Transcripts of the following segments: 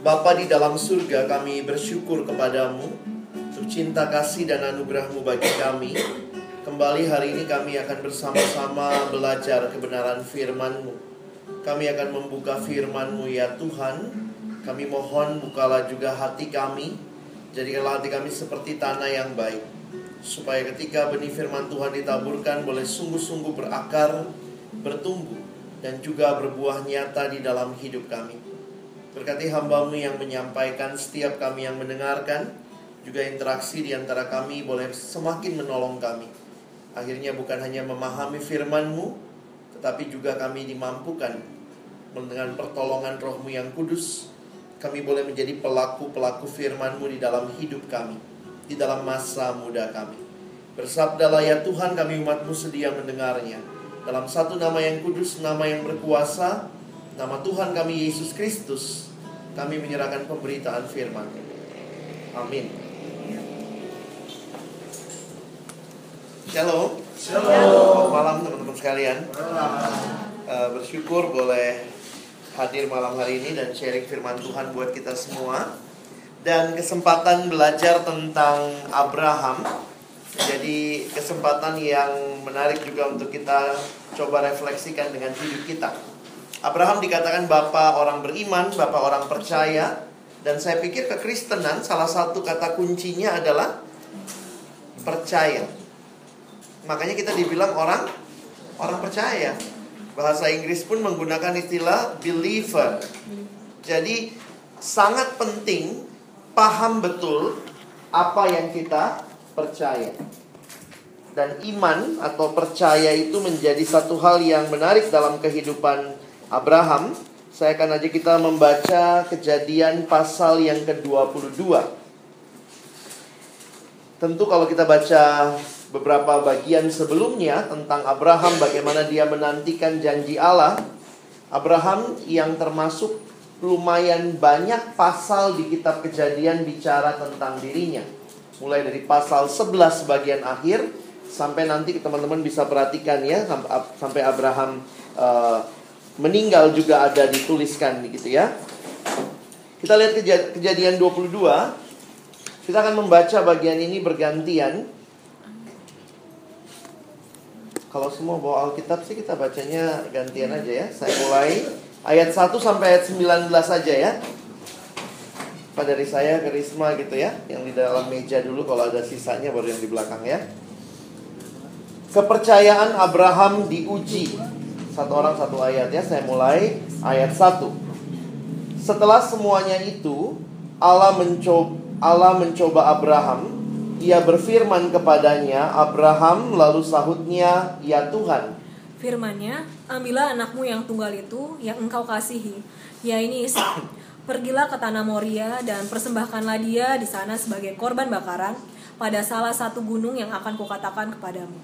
Bapa di dalam surga, kami bersyukur kepadamu untuk cinta kasih dan anugerahmu bagi kami. Kembali hari ini kami akan bersama-sama belajar kebenaran firman-Mu. Kami akan membuka firman-Mu ya Tuhan. Kami mohon bukalah juga hati kami. Jadikanlah hati kami seperti tanah yang baik, supaya ketika benih firman Tuhan ditaburkan boleh sungguh-sungguh berakar, bertumbuh, dan juga berbuah nyata di dalam hidup kami. Berkati hamba-Mu yang menyampaikan, setiap kami yang mendengarkan, juga interaksi di antara kami boleh semakin menolong kami. Akhirnya bukan hanya memahami firman-Mu, tetapi juga kami dimampukan dengan pertolongan Roh-Mu yang kudus. Kami boleh menjadi pelaku-pelaku firman-Mu di dalam hidup kami, di dalam masa muda kami. Bersabdalah ya Tuhan, kami umat-Mu sedia mendengarnya. Dalam satu nama yang kudus, nama yang berkuasa, nama Tuhan kami Yesus Kristus, kami menyerahkan pemberitaan firman. Amin. Shalom. Shalom. Malam teman-teman sekalian. Bersyukur boleh hadir malam hari ini dan sharing firman Tuhan buat kita semua. Dan kesempatan belajar tentang Abraham jadi kesempatan yang menarik juga untuk kita coba refleksikan dengan hidup kita. Abraham dikatakan bapa orang beriman, bapa orang percaya. Dan saya pikir kekristenan salah satu kata kuncinya adalah percaya. Makanya kita dibilang orang percaya. Bahasa Inggris pun menggunakan istilah believer. Jadi sangat penting paham betul apa yang kita percaya. Dan iman atau percaya itu menjadi satu hal yang menarik dalam kehidupan Abraham. Saya akan ajak kita membaca Kejadian pasal yang ke-22. Tentu kalau kita baca beberapa bagian sebelumnya tentang Abraham, bagaimana dia menantikan janji Allah, Abraham yang termasuk lumayan banyak pasal di kitab Kejadian bicara tentang dirinya. Mulai dari pasal 11 bagian akhir sampai nanti teman-teman bisa perhatikan ya, sampai Abraham meninggal juga ada dituliskan gitu ya. Kita lihat Kejadian 22. Kita akan membaca bagian ini bergantian. Kalau semua bawa Alkitab sih kita bacanya gantian aja ya. Saya mulai ayat 1 sampai ayat 19 aja ya. Pada dari saya ke Risma gitu ya. Yang di dalam meja dulu, kalau ada sisanya baru yang di belakang ya. Kepercayaan Abraham diuji. Satu orang satu ayat ya. Saya mulai ayat 1. Setelah semuanya itu, Allah mencoba Abraham. Ia berfirman kepadanya, Abraham. Lalu sahutnya, ya Tuhan. Firman-Nya, ambillah anakmu yang tunggal itu, yang engkau kasihi, yaitu Ishak. Pergilah ke tanah Moria dan persembahkanlah dia di sana sebagai korban bakaran pada salah satu gunung yang akan kukatakan kepadamu.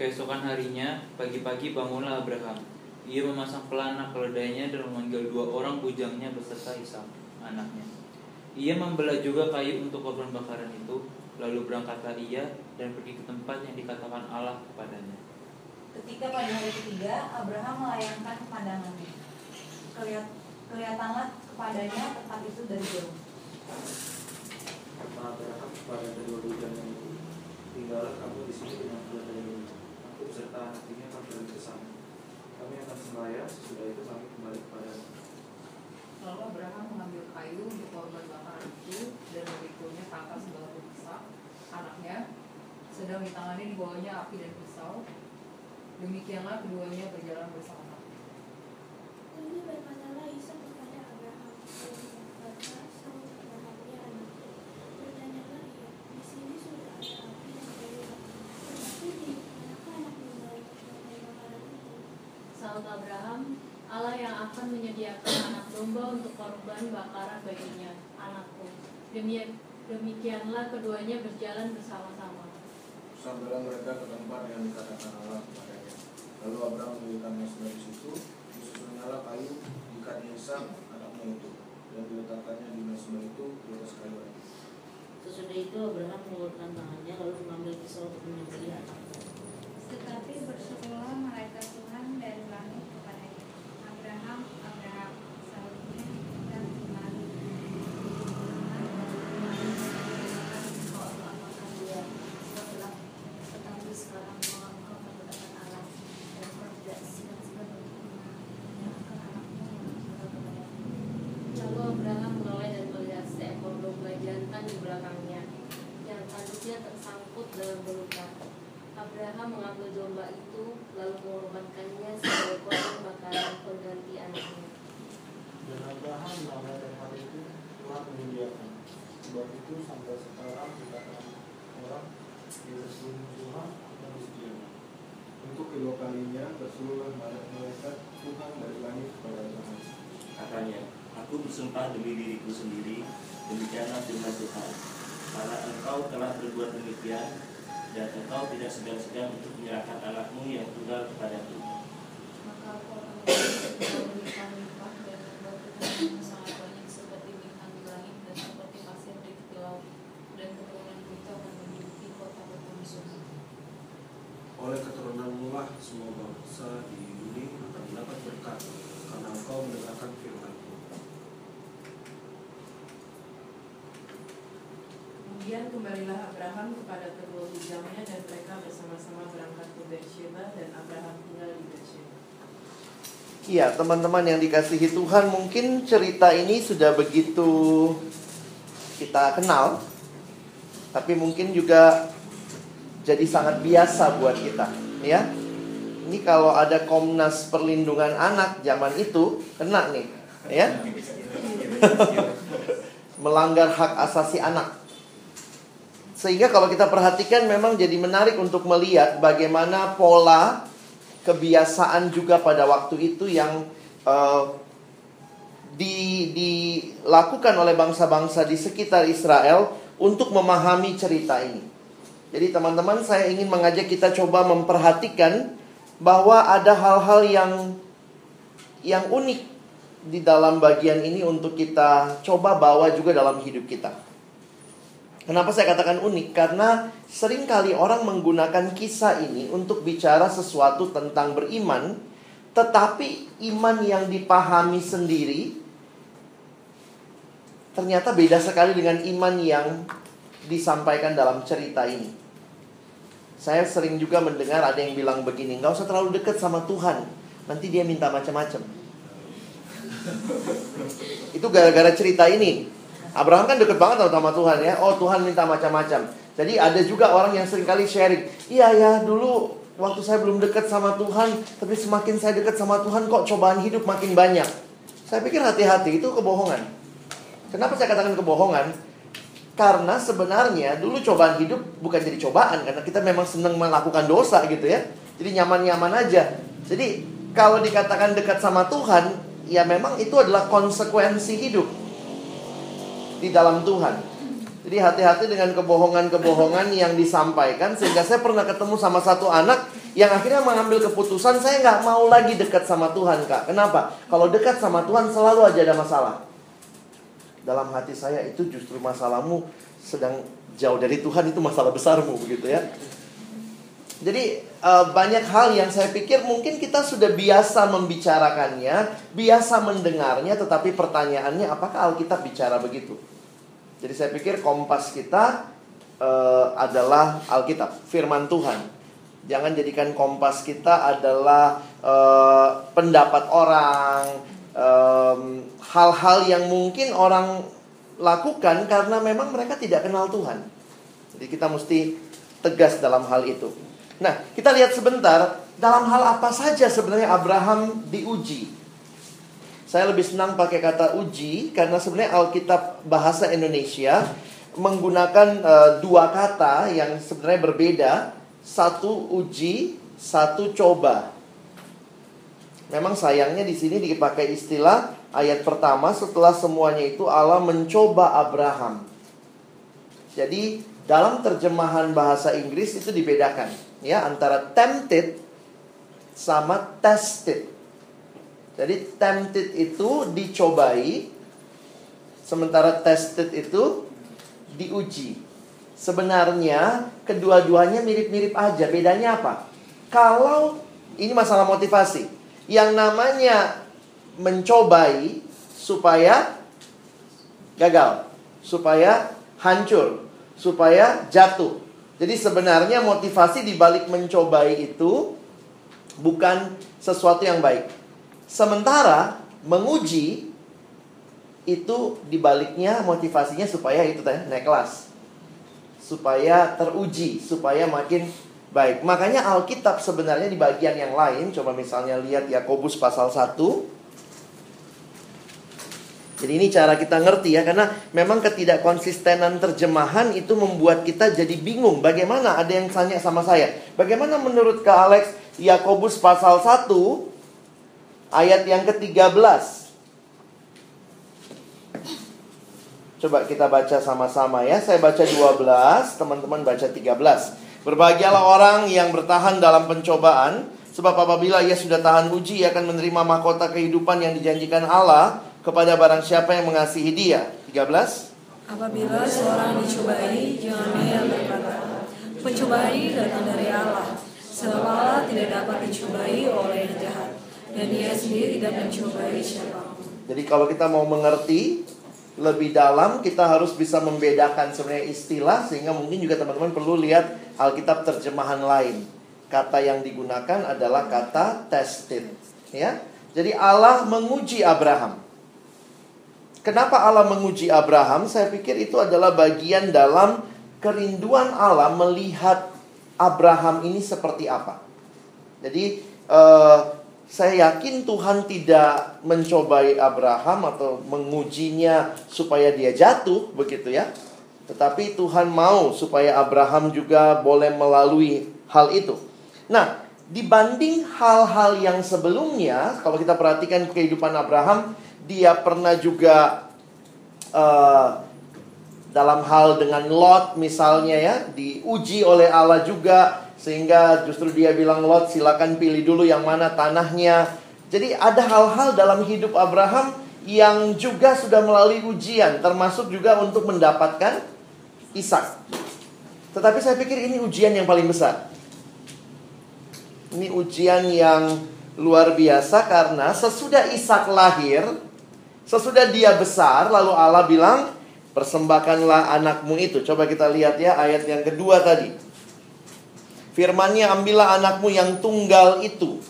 Keesokan harinya, pagi-pagi bangunlah Abraham. Ia memasang pelana keledainya dan memanggil dua orang bujangnya beserta Ishak, anaknya. Ia membelah juga kayu untuk korban bakaran itu, lalu berangkatlah ia dan pergi ke tempat yang dikatakan Allah kepadanya. Ketika pada hari ketiga, Abraham melayangkan pemandangannya. Kelihatanlah padanya tempat itu dari jauh. Kata Abraham kepada kedua bujang itu, tinggallah kamu di sini dengan keluargamu. Aku beserta anaknya akan pergi ke sana. Kami akan sembahyang, sesudah itu kami kembali kepadamu. Lalu Abraham mengambil kayu untuk korban bakaran itu dan memikulnya ke atas bahu Ishak, anaknya, sedang di tangannya dibawanya api dan pisau. Demikianlah keduanya berjalan bersama. Lalu berkatalah Ishak kepada Abraham, saut Abraham, Allah yang akan menyediakan anak domba untuk korban bakaran baginya, anakku. Demikianlah keduanya berjalan bersama-sama. Sampailah mereka ke tempat yang dikatakan Allah kepadanya. Lalu Abraham mendirikan mesbah di situ, disusunnyalah kayu ikatnya Ishak anaknya itu, dan diletakkannya di mesbah itu di atas kayu. Sesudah itu Abraham mengulurkan tangannya lalu mengambil pisau untuk menyembelih anaknya. Tetapi berserulah malaikat Tuhan dari langit kepadanya, Abraham, Abraham, sahutnya, dan kemarin. jantan di belakangnya, yang tanduknya tersangkut dalam belukar. Abraham mengambil domba itu, lalu mengorbankannya sebagai korban bakaran pengganti anaknya. Dan Abraham melakukan hal itu, Tuhan memuliakan. Sebab itu sampai sekarang dikatakan orang berselingkuhan dan bersedihnya. Untuk kedua kalinya berseluruhan barat mereka Tuhan dari langit kepada Tuhan. Katanya, aku bersumpah demi diriku sendiri, demikianlah firman Tuhan. Karena engkau telah berbuat demikian, dan engkau tidak segan-segan untuk menyerahkan anakmu yang tunggal kepadaku. Maka orang yang berlimpah-limpah dan berbuat sangat banyak seperti bintang di langit dan seperti pasir di laut, dan keturunanmu itu akan menduduki kota-kota musuh. Oleh keturunanmu lah semua bangsa di dunia akan mendapat berkat, karena engkau mendengarkan firman-Mu. Kemudian kembalilah Abraham kepada kedua bujangnya, dan mereka bersama-sama berangkat ke Beersheba, dan Abraham tinggal di Beersheba. Iya, teman-teman yang dikasihi Tuhan, mungkin cerita ini sudah begitu kita kenal, tapi mungkin juga jadi sangat biasa buat kita, ya. Ini kalau ada Komnas Perlindungan Anak zaman itu kena nih, ya. Melanggar hak asasi anak. Sehingga kalau kita perhatikan memang jadi menarik untuk melihat bagaimana pola kebiasaan juga pada waktu itu yang dilakukan oleh bangsa-bangsa di sekitar Israel untuk memahami cerita ini. Jadi teman-teman, saya ingin mengajak kita coba memperhatikan bahwa ada hal-hal yang unik di dalam bagian ini untuk kita coba bawa juga dalam hidup kita. Kenapa saya katakan unik? Karena seringkali orang menggunakan kisah ini untuk bicara sesuatu tentang beriman, tetapi iman yang dipahami sendiri ternyata beda sekali dengan iman yang disampaikan dalam cerita ini. Saya sering juga mendengar ada yang bilang begini, "Gak usah terlalu dekat sama Tuhan, nanti dia minta macam-macam." Itu gara-gara cerita ini. Abraham kan deket banget sama Tuhan, ya. Oh, Tuhan minta macam-macam. Jadi ada juga orang yang seringkali sharing, "Iya ya, dulu waktu saya belum deket sama Tuhan, tapi semakin saya deket sama Tuhan kok cobaan hidup makin banyak." Saya pikir hati-hati, itu kebohongan. Kenapa saya katakan kebohongan? Karena sebenarnya dulu cobaan hidup bukan jadi cobaan, karena kita memang senang melakukan dosa gitu ya. Jadi nyaman-nyaman aja. Jadi kalau dikatakan dekat sama Tuhan, ya memang itu adalah konsekuensi hidup di dalam Tuhan. Jadi hati-hati dengan kebohongan-kebohongan yang disampaikan. Sehingga saya pernah ketemu sama satu anak yang akhirnya mengambil keputusan, "Saya gak mau lagi dekat sama Tuhan, Kak." Kenapa? Kalau dekat sama Tuhan selalu aja ada masalah. Dalam hati saya, itu justru masalahmu sedang jauh dari Tuhan, itu masalah besarmu, begitu ya. Jadi banyak hal yang saya pikir mungkin kita sudah biasa membicarakannya, biasa mendengarnya, tetapi pertanyaannya apakah Alkitab bicara begitu? Jadi saya pikir kompas kita adalah Alkitab, firman Tuhan. Jangan jadikan kompas kita adalah pendapat orang, hal-hal yang mungkin orang lakukan karena memang mereka tidak kenal Tuhan. Jadi kita mesti tegas dalam hal itu. Nah, kita lihat sebentar dalam hal apa saja sebenarnya Abraham diuji. Saya lebih senang pakai kata uji karena sebenarnya Alkitab bahasa Indonesia menggunakan dua kata yang sebenarnya berbeda. Satu uji, satu coba. Memang sayangnya di sini dipakai istilah ayat pertama setelah semuanya itu Allah mencoba Abraham. Jadi dalam terjemahan bahasa Inggris itu dibedakan, ya, antara tempted sama tested. Jadi tempted itu dicobai, sementara tested itu diuji. Sebenarnya kedua-duanya mirip-mirip aja. Bedanya apa? Kalau ini masalah motivasi. Yang namanya mencobai supaya gagal, supaya hancur, supaya jatuh. Jadi sebenarnya motivasi dibalik mencobai itu bukan sesuatu yang baik. Sementara menguji itu dibaliknya motivasinya supaya itu naik kelas, supaya teruji, supaya makin baik. Makanya Alkitab sebenarnya di bagian yang lain, coba misalnya lihat Yakobus pasal 1. Jadi ini cara kita ngerti ya, karena memang ketidakkonsistenan terjemahan itu membuat kita jadi bingung. Bagaimana, ada yang tanya sama saya, bagaimana menurut Kak Alex Yakobus pasal 1 ayat yang ke-13? Coba kita baca sama-sama ya. Saya baca 12, teman-teman baca 13. Berbahagialah orang yang bertahan dalam pencobaan, sebab apabila ia sudah tahan uji, ia akan menerima mahkota kehidupan yang dijanjikan Allah kepada barang siapa yang mengasihi dia. 13. Apabila seorang dicobai, jangan ia berkata, pencobaan datang dari Allah, sebab Allah tidak dapat dicobai oleh yang jahat, dan ia sendiri tidak mencobai siapapun. Jadi kalau kita mau mengerti lebih dalam, kita harus bisa membedakan sebenarnya istilah, sehingga mungkin juga teman-teman perlu lihat Alkitab terjemahan lain. Kata yang digunakan adalah kata tested, ya. Jadi Allah menguji Abraham. Kenapa Allah menguji Abraham? Saya pikir itu adalah bagian dalam kerinduan Allah melihat Abraham ini seperti apa. Jadi saya yakin Tuhan tidak mencobai Abraham atau mengujinya supaya dia jatuh, begitu ya. Tetapi Tuhan mau supaya Abraham juga boleh melalui hal itu. Nah, dibanding hal-hal yang sebelumnya, kalau kita perhatikan kehidupan Abraham, dia pernah juga dalam hal dengan Lot misalnya ya, diuji oleh Allah juga, sehingga justru dia bilang, Lot silakan pilih dulu yang mana tanahnya. Jadi ada hal-hal dalam hidup Abraham yang juga sudah melalui ujian, termasuk juga untuk mendapatkan Ishak. Tetapi saya pikir ini ujian yang paling besar. Ini ujian yang luar biasa, karena sesudah Ishak lahir, sesudah dia besar, lalu Allah bilang, persembahkanlah anakmu itu. Coba kita lihat ya, ayat yang kedua tadi. Firman-Nya, ambillah anakmu yang tunggal itu.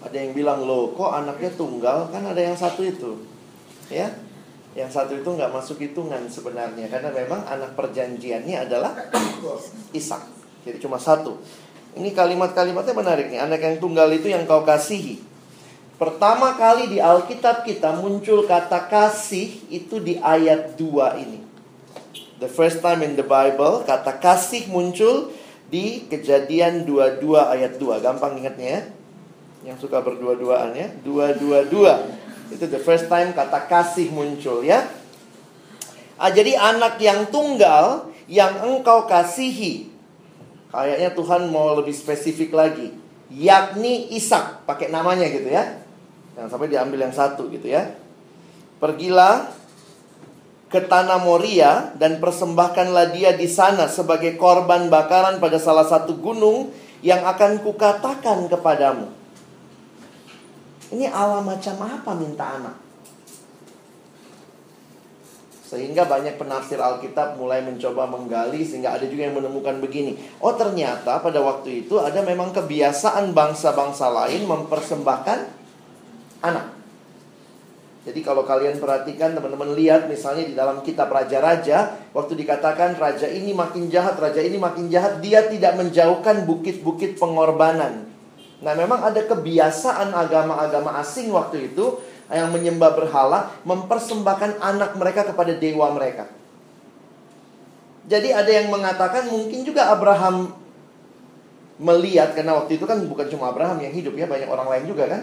Ada yang bilang, loh kok anaknya tunggal, kan ada yang satu itu. Ya, yang satu itu nggak masuk hitungan sebenarnya, karena memang anak perjanjiannya adalah Ishak. Jadi cuma satu. Ini kalimat-kalimatnya menarik nih. Anak yang tunggal itu yang kau kasihi. Pertama kali di Alkitab kita muncul kata kasih itu di ayat 2 ini. The first time in the Bible, kata kasih muncul di Kejadian 22 ayat 2. Gampang ingatnya ya, yang suka berdua-duaan ya, 222. Itu the first time kata kasih muncul ya. Jadi anak yang tunggal yang engkau kasihi. Kayaknya Tuhan mau lebih spesifik lagi, yakni Ishak, pakai namanya gitu ya. Jangan sampai diambil yang satu gitu ya. Pergilah ke tanah Moria dan persembahkanlah dia di sana sebagai korban bakaran pada salah satu gunung yang akan kukatakan kepadamu. Ini Allah macam apa minta anak? Sehingga banyak penafsir Alkitab mulai mencoba menggali, sehingga ada juga yang menemukan begini. Oh ternyata pada waktu itu ada memang kebiasaan bangsa-bangsa lain mempersembahkan anak. Jadi kalau kalian perhatikan, teman-teman lihat misalnya di dalam kitab Raja-Raja, waktu dikatakan raja ini makin jahat, raja ini makin jahat, dia tidak menjauhkan bukit-bukit pengorbanan. Nah memang ada kebiasaan agama-agama asing waktu itu yang menyembah berhala mempersembahkan anak mereka kepada dewa mereka. Jadi ada yang mengatakan mungkin juga Abraham melihat, karena waktu itu kan bukan cuma Abraham yang hidup ya, banyak orang lain juga kan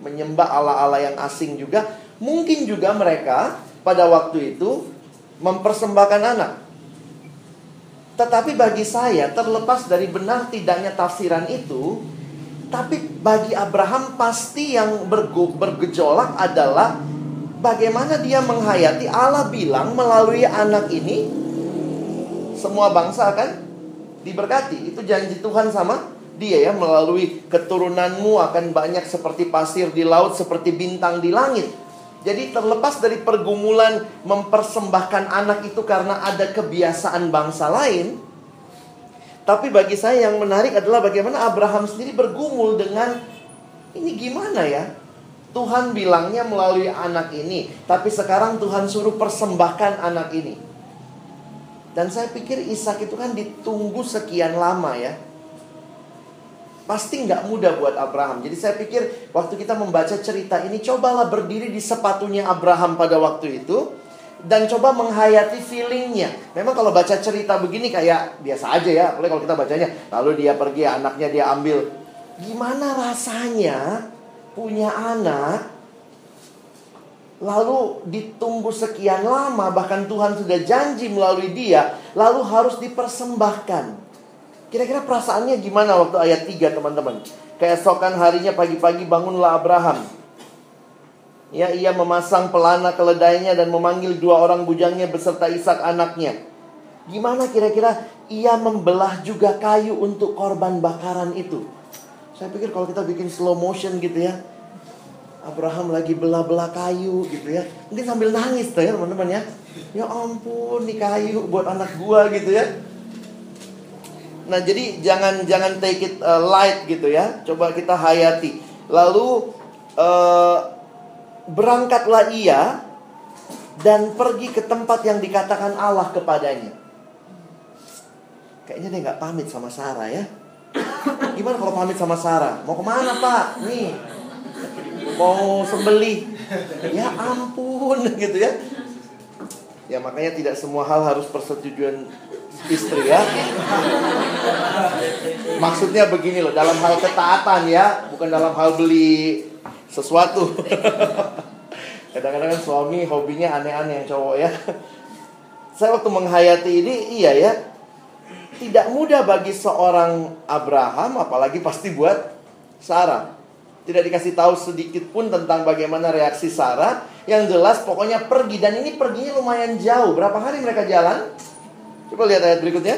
menyembah ala-ala yang asing juga. Mungkin juga mereka pada waktu itu mempersembahkan anak. Tetapi bagi saya, terlepas dari benar tidaknya tafsiran itu, tapi bagi Abraham pasti yang bergejolak adalah bagaimana dia menghayati Allah bilang melalui anak ini semua bangsa akan diberkati. Itu janji Tuhan sama dia ya, melalui keturunanmu akan banyak seperti pasir di laut, seperti bintang di langit. Jadi terlepas dari pergumulan mempersembahkan anak itu karena ada kebiasaan bangsa lain, tapi bagi saya yang menarik adalah bagaimana Abraham sendiri bergumul dengan ini, gimana ya? Tuhan bilangnya melalui anak ini, tapi sekarang Tuhan suruh persembahkan anak ini. Dan saya pikir Ishak itu kan ditunggu sekian lama ya. Pasti nggak mudah buat Abraham. Jadi saya pikir waktu kita membaca cerita ini, cobalah berdiri di sepatunya Abraham pada waktu itu. Dan coba menghayati feelingnya. Memang kalau baca cerita begini kayak biasa aja ya. Apalagi kalau kita bacanya, lalu dia pergi, anaknya dia ambil. Gimana rasanya punya anak, lalu ditunggu sekian lama, bahkan Tuhan sudah janji melalui dia, lalu harus dipersembahkan. Kira-kira perasaannya gimana waktu ayat 3 teman-teman? Keesokan harinya pagi-pagi bangunlah Abraham. Ya, ia memasang pelana keledainya dan memanggil dua orang bujangnya beserta Ishak anaknya. Gimana kira-kira ia membelah juga kayu untuk korban bakaran itu? Saya pikir kalau kita bikin slow motion gitu ya, Abraham lagi belah-belah kayu gitu ya. Mungkin sambil nangis tuh ya teman-teman ya. Ya ampun, nih kayu buat anak gua gitu ya. Nah jadi jangan take it light gitu ya. Coba kita hayati. Lalu berangkatlah ia dan pergi ke tempat yang dikatakan Allah kepadanya. Kayaknya dia gak pamit sama Sarah ya. Gimana kalau pamit sama Sarah? Mau kemana Pak? Nih, mau sembelih. Ya ampun gitu ya. Ya makanya tidak semua hal harus persetujuan istri ya. Maksudnya begini loh, dalam hal ketaatan ya, bukan dalam hal beli sesuatu. Kadang-kadang kan suami hobinya aneh-aneh yang cowok ya. Saya waktu menghayati ini, iya ya, tidak mudah bagi seorang Abraham, apalagi pasti buat Sarah. Tidak dikasih tahu sedikit pun tentang bagaimana reaksi Sarah. Yang jelas pokoknya pergi, dan ini perginya lumayan jauh. Berapa hari mereka jalan? Coba lihat ayat berikutnya.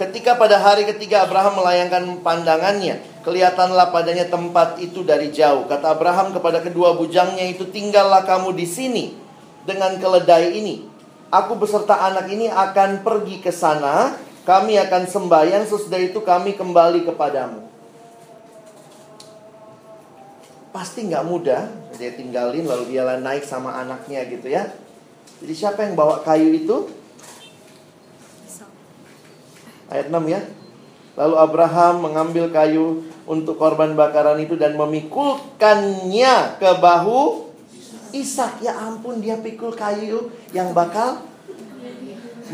Ketika pada hari ketiga Abraham melayangkan pandangannya, kelihatanlah padanya tempat itu dari jauh. Kata Abraham kepada kedua bujangnya itu, tinggallah kamu di sini dengan keledai ini. Aku beserta anak ini akan pergi ke sana. Kami akan sembahyang, sesudah itu kami kembali kepadamu. Pasti nggak mudah. Dia tinggalin, lalu dia naik sama anaknya gitu ya. Jadi siapa yang bawa kayu itu? Ayat 6 ya. Lalu Abraham mengambil kayu untuk korban bakaran itu dan memikulkannya ke bahu Ishak. Ya ampun, dia pikul kayu yang bakal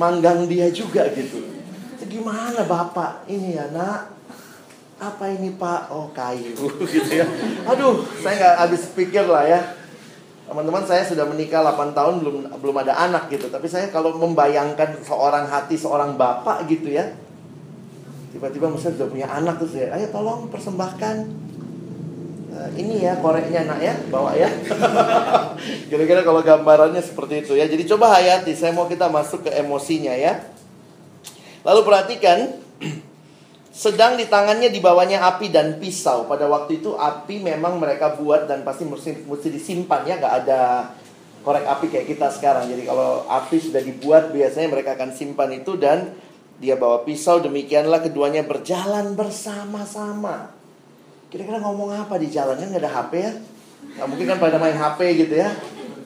manggang dia juga gitu. Gimana Bapak? Ini ya nak. Apa ini Pak? Oh kayu gitu ya. Aduh, saya gak habis pikir lah ya. Teman-teman, saya sudah menikah 8 tahun belum ada anak gitu. Tapi saya kalau membayangkan seorang hati seorang bapak gitu ya. Tiba-tiba misalnya sudah punya anak terus ya, ayo tolong persembahkan ini ya koreknya nak ya, bawa ya. Kira-kira kalau gambarannya seperti itu ya. Jadi coba hayati, saya mau kita masuk ke emosinya ya. Lalu perhatikan, sedang di tangannya dibawanya api dan pisau. Pada waktu itu api memang mereka buat dan pasti mesti disimpan ya, nggak ada korek api kayak kita sekarang. Jadi kalau api sudah dibuat biasanya mereka akan simpan itu, dan dia bawa pisau, demikianlah keduanya berjalan bersama-sama. Kira-kira ngomong apa di jalan? Kan gak ada HP ya? Nah, mungkin kan pada main HP gitu ya.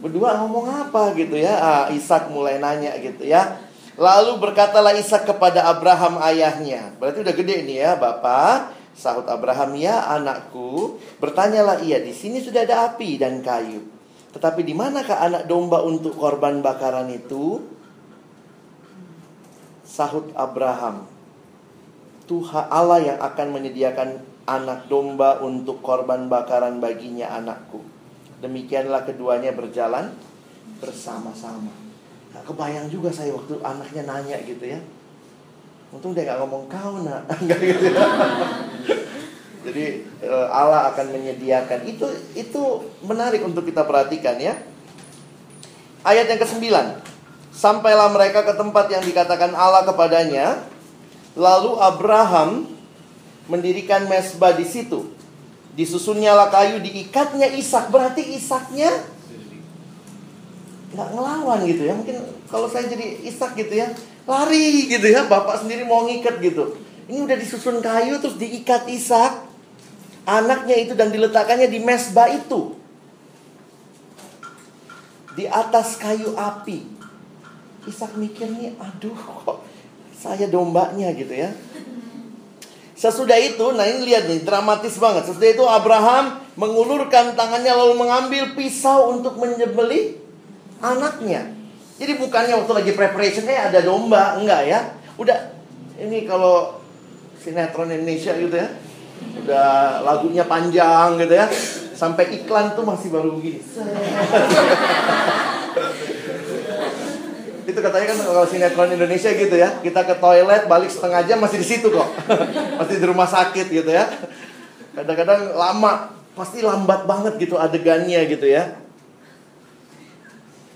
Berdua ngomong apa gitu ya. Ishak mulai nanya gitu ya. Lalu berkatalah Ishak kepada Abraham ayahnya. Berarti udah gede nih ya, Bapak. Sahut Abraham, ya anakku. Bertanyalah ia, di sini sudah ada api dan kayu. Tetapi di manakah anak domba untuk korban bakaran itu? Sahut Abraham, Tuhan Allah yang akan menyediakan anak domba untuk korban bakaran baginya anakku. Demikianlah keduanya berjalan bersama-sama. Nah, kebayang juga saya waktu anaknya nanya gitu ya. Untung dia gak ngomong kau nak. Gitu ya. Jadi Allah akan menyediakan. Itu menarik untuk kita perhatikan ya. Ayat yang ke-9. Sampailah mereka ke tempat yang dikatakan Allah kepadanya. Lalu Abraham mendirikan mezbah di situ. Disusunnyalah kayu, diikatnya Ishak. Berarti Ishaknya nggak ngelawan gitu ya. Mungkin kalau saya jadi Ishak gitu ya, lari gitu ya. Bapak sendiri mau ngikat gitu. Ini udah disusun kayu terus diikat Ishak. anaknya itu dan diletakkannya di mesbah itu, di atas kayu api. Ishak mikir nih, aduh kok saya dombanya gitu ya. Sesudah itu, nah ini lihat nih, dramatis banget. Sesudah itu Abraham mengulurkan tangannya lalu mengambil pisau untuk menyembelih anaknya. Jadi bukannya waktu lagi preparation ada domba, enggak ya. Udah, ini kalau sinetron Indonesia gitu ya, udah lagunya panjang gitu ya, sampai iklan tuh masih baru begini. Itu katanya kan kalau sinetron Indonesia gitu ya, kita ke toilet balik setengah jam masih di situ kok, masih di rumah sakit gitu ya. Kadang-kadang lama, pasti lambat banget gitu adegannya gitu ya.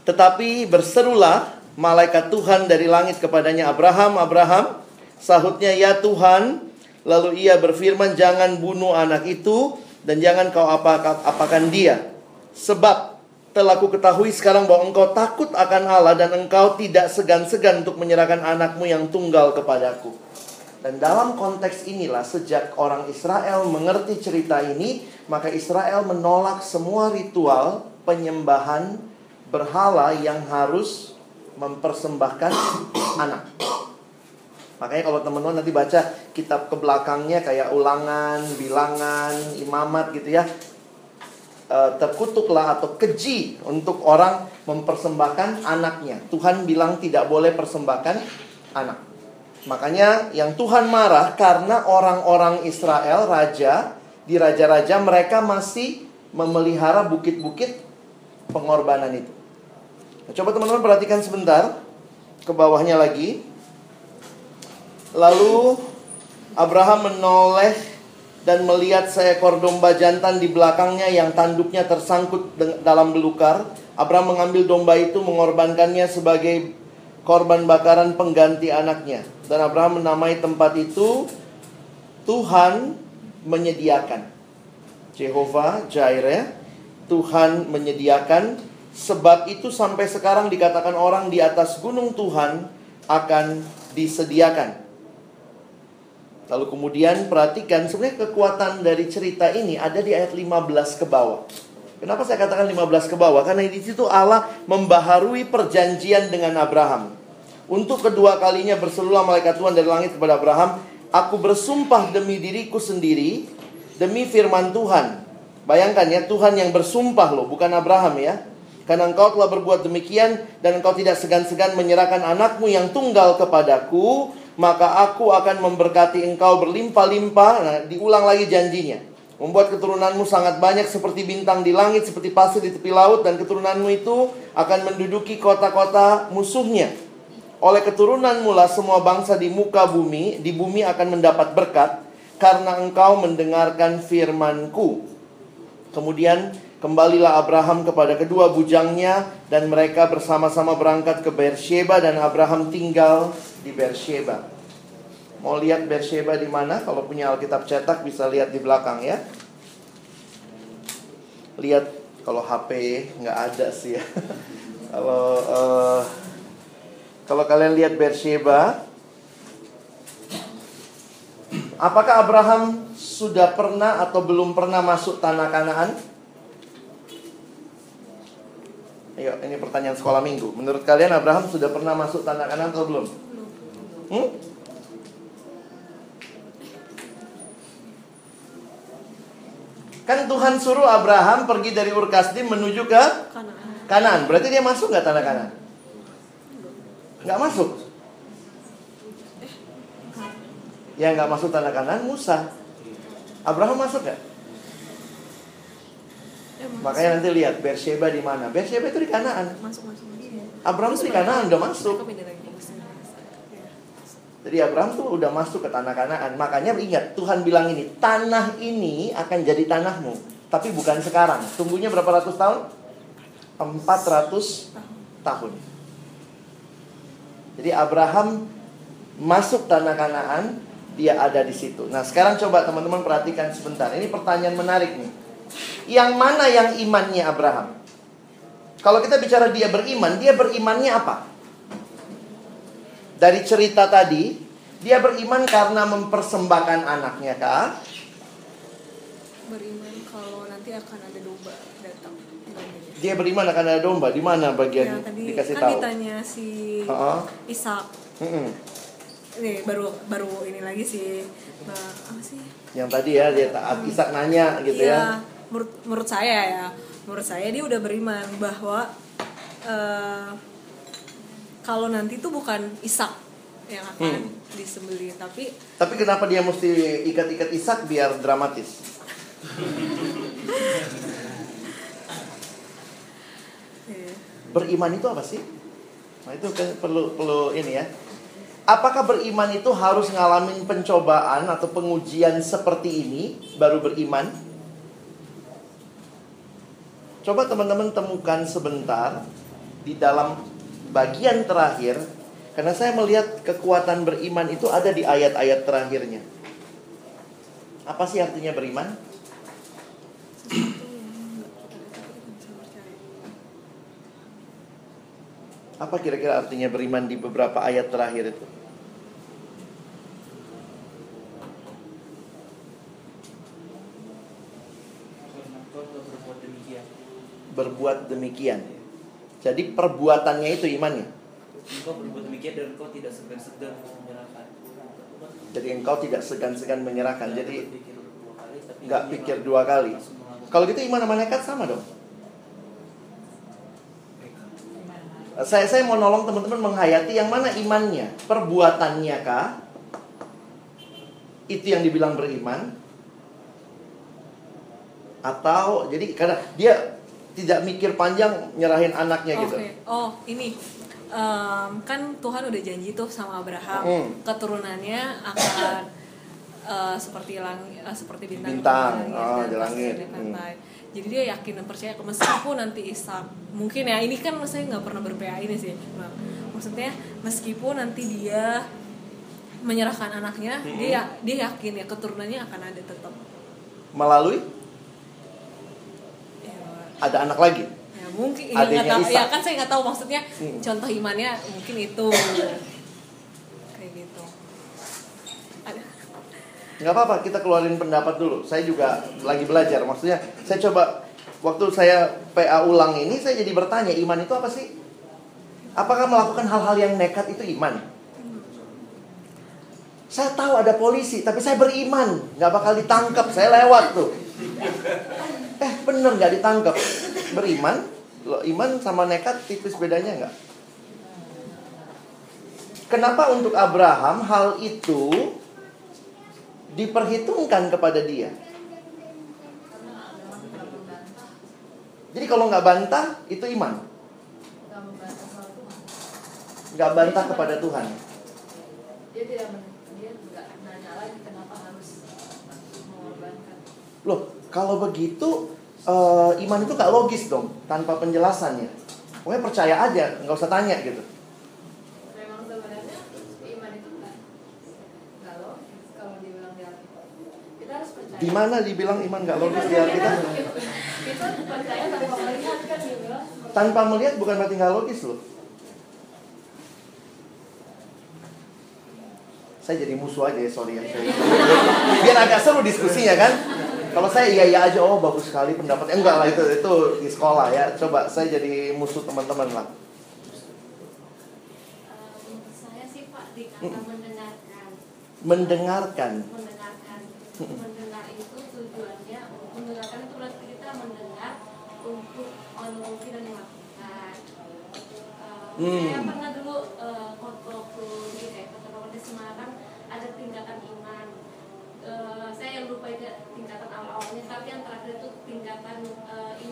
Tetapi berserulah malaikat Tuhan dari langit kepadanya, Abraham, Abraham. Sahutnya, ya Tuhan. Lalu ia berfirman, jangan bunuh anak itu dan jangan kau apakan dia, sebab telah ku ketahui sekarang bahwa engkau takut akan Allah dan engkau tidak segan-segan untuk menyerahkan anakmu yang tunggal kepadaku. Dan dalam konteks inilah sejak orang Israel mengerti cerita ini, maka Israel menolak semua ritual penyembahan berhala yang harus mempersembahkan anak. Makanya kalau teman-teman nanti baca kitab ke belakangnya kayak Ulangan, Bilangan, Imamat gitu ya, terkutuklah atau keji untuk orang mempersembahkan anaknya. Tuhan bilang tidak boleh persembahkan anak. Makanya yang Tuhan marah karena orang-orang Israel, raja, di raja-raja mereka masih memelihara bukit-bukit pengorbanan itu. Nah, coba teman-teman perhatikan sebentar ke bawahnya lagi. Lalu Abraham menoleh dan melihat seekor domba jantan di belakangnya yang tanduknya tersangkut dalam belukar. Abraham mengambil domba itu, mengorbankannya sebagai korban bakaran pengganti anaknya. Dan Abraham menamai tempat itu Tuhan menyediakan. Jehovah Jireh, Tuhan menyediakan. Sebab itu sampai sekarang dikatakan orang di atas gunung Tuhan akan disediakan. Lalu kemudian perhatikan, sebenarnya kekuatan dari cerita ini ada di ayat 15 ke bawah. Kenapa saya katakan 15 ke bawah? Karena di situ Allah membaharui perjanjian dengan Abraham. Untuk kedua kalinya berserulah malaikat Tuhan dari langit kepada Abraham, aku bersumpah demi diriku sendiri, demi firman Tuhan. Bayangkan ya, Tuhan yang bersumpah loh, bukan Abraham ya. Karena engkau telah berbuat demikian dan engkau tidak segan-segan menyerahkan anakmu yang tunggal kepadaku, maka aku akan memberkati engkau berlimpah-limpah. Nah, diulang lagi janjinya. Membuat keturunanmu sangat banyak seperti bintang di langit, seperti pasir di tepi laut. Dan keturunanmu itu akan menduduki kota-kota musuhnya. Oleh keturunanmu lah semua bangsa di muka bumi, di bumi akan mendapat berkat, karena engkau mendengarkan firmanku. Kemudian kembalilah Abraham kepada kedua bujangnya, dan mereka bersama-sama berangkat ke Beersheba. Dan Abraham tinggal di Beersheba. Mau lihat Beersheba di mana? Kalau punya Alkitab cetak bisa lihat di belakang ya. Lihat kalau HP nggak ada sih ya. Kalau kalian lihat Beersheba, apakah Abraham sudah pernah atau belum pernah masuk tanah Kanaan? Ayo, ini pertanyaan sekolah minggu. Menurut kalian Abraham sudah pernah masuk tanah Kanaan atau belum? Kan Tuhan suruh Abraham pergi dari Ur Kasdim menuju ke Kanaan. Berarti dia masuk nggak tanah Kanaan? Nggak masuk. Yang nggak masuk tanah Kanaan Musa. Abraham masuk nggak? Makanya nanti lihat Beersheba di mana. Beersheba itu di Kanaan. Abraham di Kanaan udah masuk. Jadi Abraham tuh udah masuk ke tanah Kanaan. Makanya ingat, Tuhan bilang ini, tanah ini akan jadi tanahmu. Tapi bukan sekarang. Tunggunya berapa ratus tahun? 400 tahun. Jadi Abraham masuk tanah Kanaan, dia ada di situ. Nah, sekarang coba teman-teman perhatikan sebentar. Ini pertanyaan menarik nih. Yang mana yang imannya Abraham? Kalau kita bicara dia beriman, dia berimannya apa? Dari cerita tadi, dia beriman karena mempersembahkan anaknya kah? beriman kalau nanti akan ada domba datang. Dia beriman akan ada domba, di mana bagian ya, tadi dikasih kan tahu? Kan ditanya si Ishak. Nih baru ini lagi sih. Nah, apa sih? Yang tadi ya dia taat, Ishak nanya gitu ya. Menurut saya dia udah beriman bahwa kalau nanti tuh bukan Ishak yang akan disembelih, tapi kenapa dia mesti ikat-ikat Ishak biar dramatis? Beriman itu apa sih? Nah itu perlu ini ya. Apakah beriman itu harus ngalamin pencobaan atau pengujian seperti ini baru beriman? Coba teman-teman temukan sebentar di dalam bagian terakhir, karena saya melihat kekuatan beriman itu ada di ayat-ayat terakhirnya. Apa sih artinya beriman? Apa kira-kira artinya beriman di beberapa ayat terakhir itu? Berbuat demikian. Jadi perbuatannya itu imannya. Engkau berbuat demikian dan engkau tidak segan-segan menyerahkan. Jadi engkau tidak segan-segan menyerahkan. Jadi nggak pikir dua kali. Kalau gitu iman sama nekat sama dong. Saya mau nolong teman-teman menghayati yang mana imannya, perbuatannya kah? Itu yang dibilang beriman. Atau jadi karena dia tidak mikir panjang nyerahin anaknya gitu. Oh ini kan Tuhan udah janji tuh sama Abraham keturunannya akan seperti bintang di langit. Jadi dia yakin dan percaya meskipun nanti Ishak mungkin ya, ini kan saya nggak pernah berpa ini sih, maksudnya meskipun nanti dia menyerahkan anaknya, dia yakin ya keturunannya akan ada tetap melalui ada anak lagi ya, mungkin ya, nggak tahu Ishak. Ya kan saya nggak tahu maksudnya contoh imannya mungkin itu kayak gitu. Nggak apa-apa, kita keluarin pendapat dulu. Saya juga lagi belajar. Maksudnya, saya coba waktu saya PA ulang ini, saya jadi bertanya, iman itu apa sih? Apakah melakukan hal-hal yang nekat itu iman? Saya tahu ada polisi, tapi saya beriman, nggak bakal ditangkap. Saya lewat tuh. Bener nggak ditangkap? Beriman? Loh, iman sama nekat tipis bedanya nggak? Kenapa untuk Abraham hal itu diperhitungkan kepada dia? Jadi kalau nggak bantah itu iman. Nggak bantah kepada Tuhan. Dia tidak nanya lagi kenapa harus mengorbankan. Loh, kalau begitu iman itu nggak logis dong, tanpa penjelasannya. Pokoknya percaya aja, nggak usah tanya gitu. Di mana dibilang iman nggak logis di Alkitab? Kita percaya tanpa melihat kan dia bilang. Tanpa melihat bukan berarti nggak logis loh. Saya jadi musuh aja ya, sorry ya. Biar agak seru diskusinya kan. Kalau saya iya aja, oh bagus sekali pendapatnya. Enggak lah, itu di sekolah ya. Coba saya jadi musuh teman-teman lah. Saya sih Pak dikata mendengarkan. Mendengarkan. Mendengar itu tujuannya, mendengarkan itu berarti kita mendengar untuk meneliti dan melakukan. Saya pernah dulu waktu di Kota Semarang ada tingkatan iman. Saya lupa tingkatan awal-awalnya, tapi yang terakhir itu tingkatan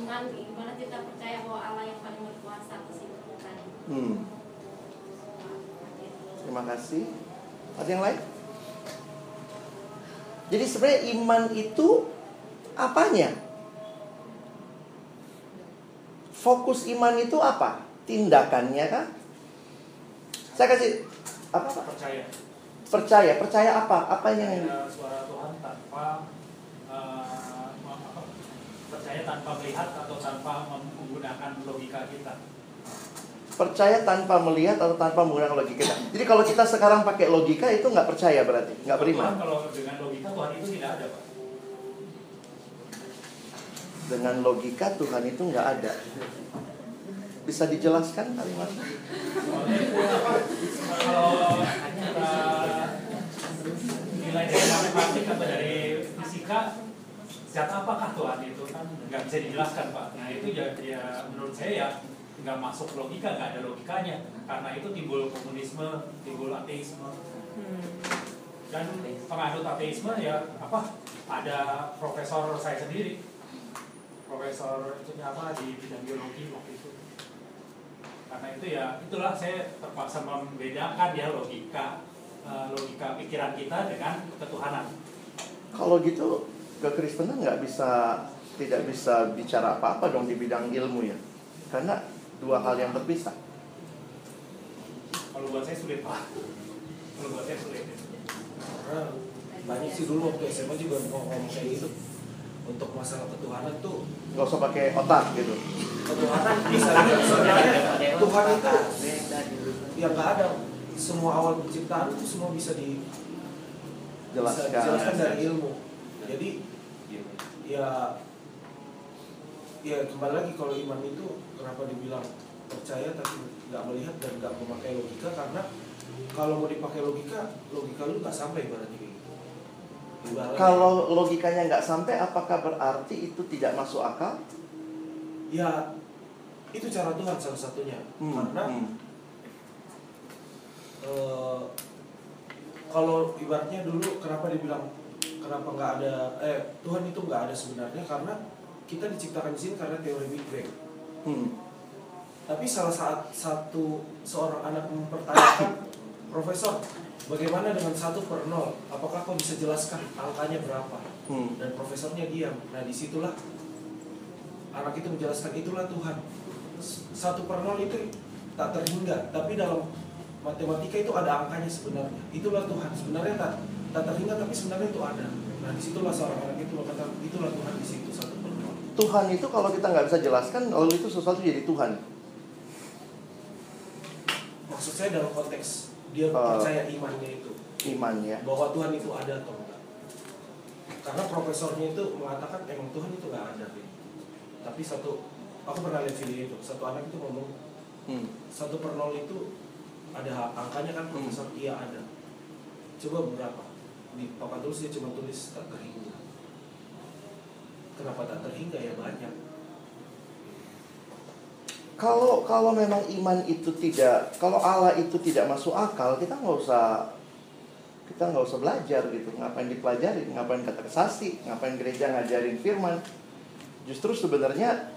iman, di mana kita percaya bahwa Allah yang paling berkuasa atas hidup kita. Terima kasih. Ada yang lain? Jadi sebenarnya iman itu apanya? Fokus iman itu apa? Tindakannya kah? Saya kasih apa? Percaya apa? Apa yang suara Tuhan tanpa percaya tanpa melihat atau tanpa menggunakan logika kita. Percaya tanpa melihat atau tanpa menggunakan logika kita. Jadi kalau kita sekarang pakai logika itu nggak percaya berarti, nggak beriman. Kalau dengan logika Tuhan itu tidak ada, Pak. Dengan logika Tuhan itu nggak ada. Bisa dijelaskan kalimatnya? Kalau nilai dari matematik atau dari fisika, zat apakah Tuhan itu kan nggak bisa dijelaskan, Pak. Nah itu ya menurut saya ya nggak masuk logika, nggak ada logikanya. Karena itu timbul komunisme, timbul ateisme. Dan pengadut ateisme ya apa? Ada profesor saya sendiri, profesor itu apa di bidang biologi waktu itu. Karena itu ya itulah saya terpaksa membedakan ya logika pikiran kita dengan ketuhanan. Kalau gitu kekristenan tidak bisa bicara apa-apa dong di bidang ilmu ya, karena dua hal yang terpisah. Kalau buat saya sulit, Pak. Kalau buat saya sulit. Karena banyak sih dulu waktu SMA juga ngomong kayak gitu. Untuk masalah ketuhanan tuh nggak usah pakai otak gitu. Ketuhanan misalnya Tuhan itu yang nggak ada, semua awal penciptaan itu semua bisa dijelaskan dari ilmu. Jadi ya kembali lagi, kalau iman itu kenapa dibilang percaya tapi nggak melihat dan nggak memakai logika, karena kalau mau dipakai logika lu nggak sampai berarti. Kalau logikanya nggak sampai, apakah berarti itu tidak masuk akal? Ya, itu cara Tuhan salah satunya. Karena kalau ibaratnya dulu kenapa nggak ada Tuhan itu nggak ada sebenarnya, karena kita diciptakan di sini karena teori Big Bang. Tapi seorang anak mempertanyakan, Profesor, bagaimana dengan 1/0? Apakah kau bisa jelaskan angkanya berapa? Dan profesornya diam. Nah disitulah anak itu menjelaskan, itulah Tuhan. 1/0 itu tak terhingga, tapi dalam matematika itu ada angkanya sebenarnya. Itulah Tuhan. Sebenarnya tak terhingga, tapi sebenarnya itu ada. Nah disitulah seorang anak itu mengatakan, itulah Tuhan di situ 1/0. Tuhan itu kalau kita nggak bisa jelaskan, lalu itu sesuatu jadi Tuhan. Maksud saya dalam konteks dia percaya imannya bahwa Tuhan itu ada atau enggak, karena profesornya itu mengatakan emang Tuhan itu nggak ada. Tapi aku pernah lihat video itu, satu anak itu ngomong 1/0 itu ada angkanya kan, profesor iya ada, coba berapa di papan tulis, dia cuma tulis tak terhingga. Kenapa tak terhingga? Ya banyak. Kalau memang iman itu kalau Allah itu tidak masuk akal, kita nggak usah belajar gitu. Ngapain dipelajarin? Ngapain katekisasi? Ngapain gereja ngajarin firman? Justru sebenarnya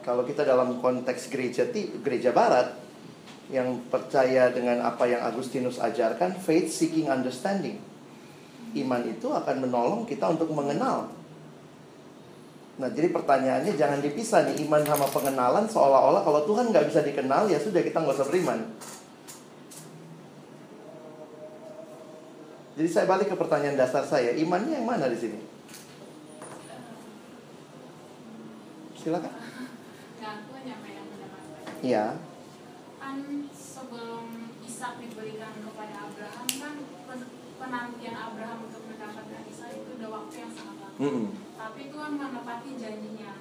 kalau kita dalam konteks gereja Barat yang percaya dengan apa yang Agustinus ajarkan, faith seeking understanding, iman itu akan menolong kita untuk mengenal. Nah jadi pertanyaannya jangan dipisah nih, iman sama pengenalan. Seolah-olah kalau Tuhan nggak bisa dikenal, ya sudah kita nggak usah beriman. Jadi saya balik ke pertanyaan dasar saya, imannya yang mana di sini? Silakan. Iya. Kan sebelum Ishak diberikan kepada Abraham, kan penantian Abraham untuk mendapatkan Ishak itu udah waktu yang sangat lama. Tapi Tuhan menepati janjinya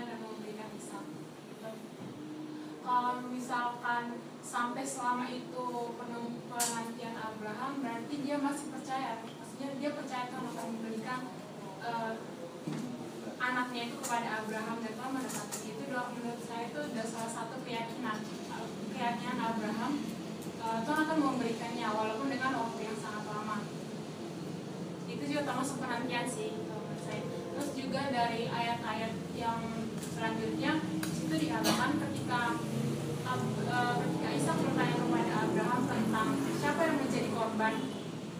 dan memberikan Ishak. Kalau misalkan sampai selama itu penantian Abraham, berarti dia masih percaya. Maksudnya dia percaya Tuhan akan memberikan anaknya itu kepada Abraham, dan Tuhan menepati itu. Menurut saya itu sudah salah satu keyakinan Abraham, Tuhan akan memberikannya walaupun dengan waktu yang sangat lama. Itu juga termasuk penantian sih. Terus juga dari ayat-ayat yang selanjutnya, itu dikatakan ketika Ishak bertanya kepada Abraham tentang siapa yang menjadi korban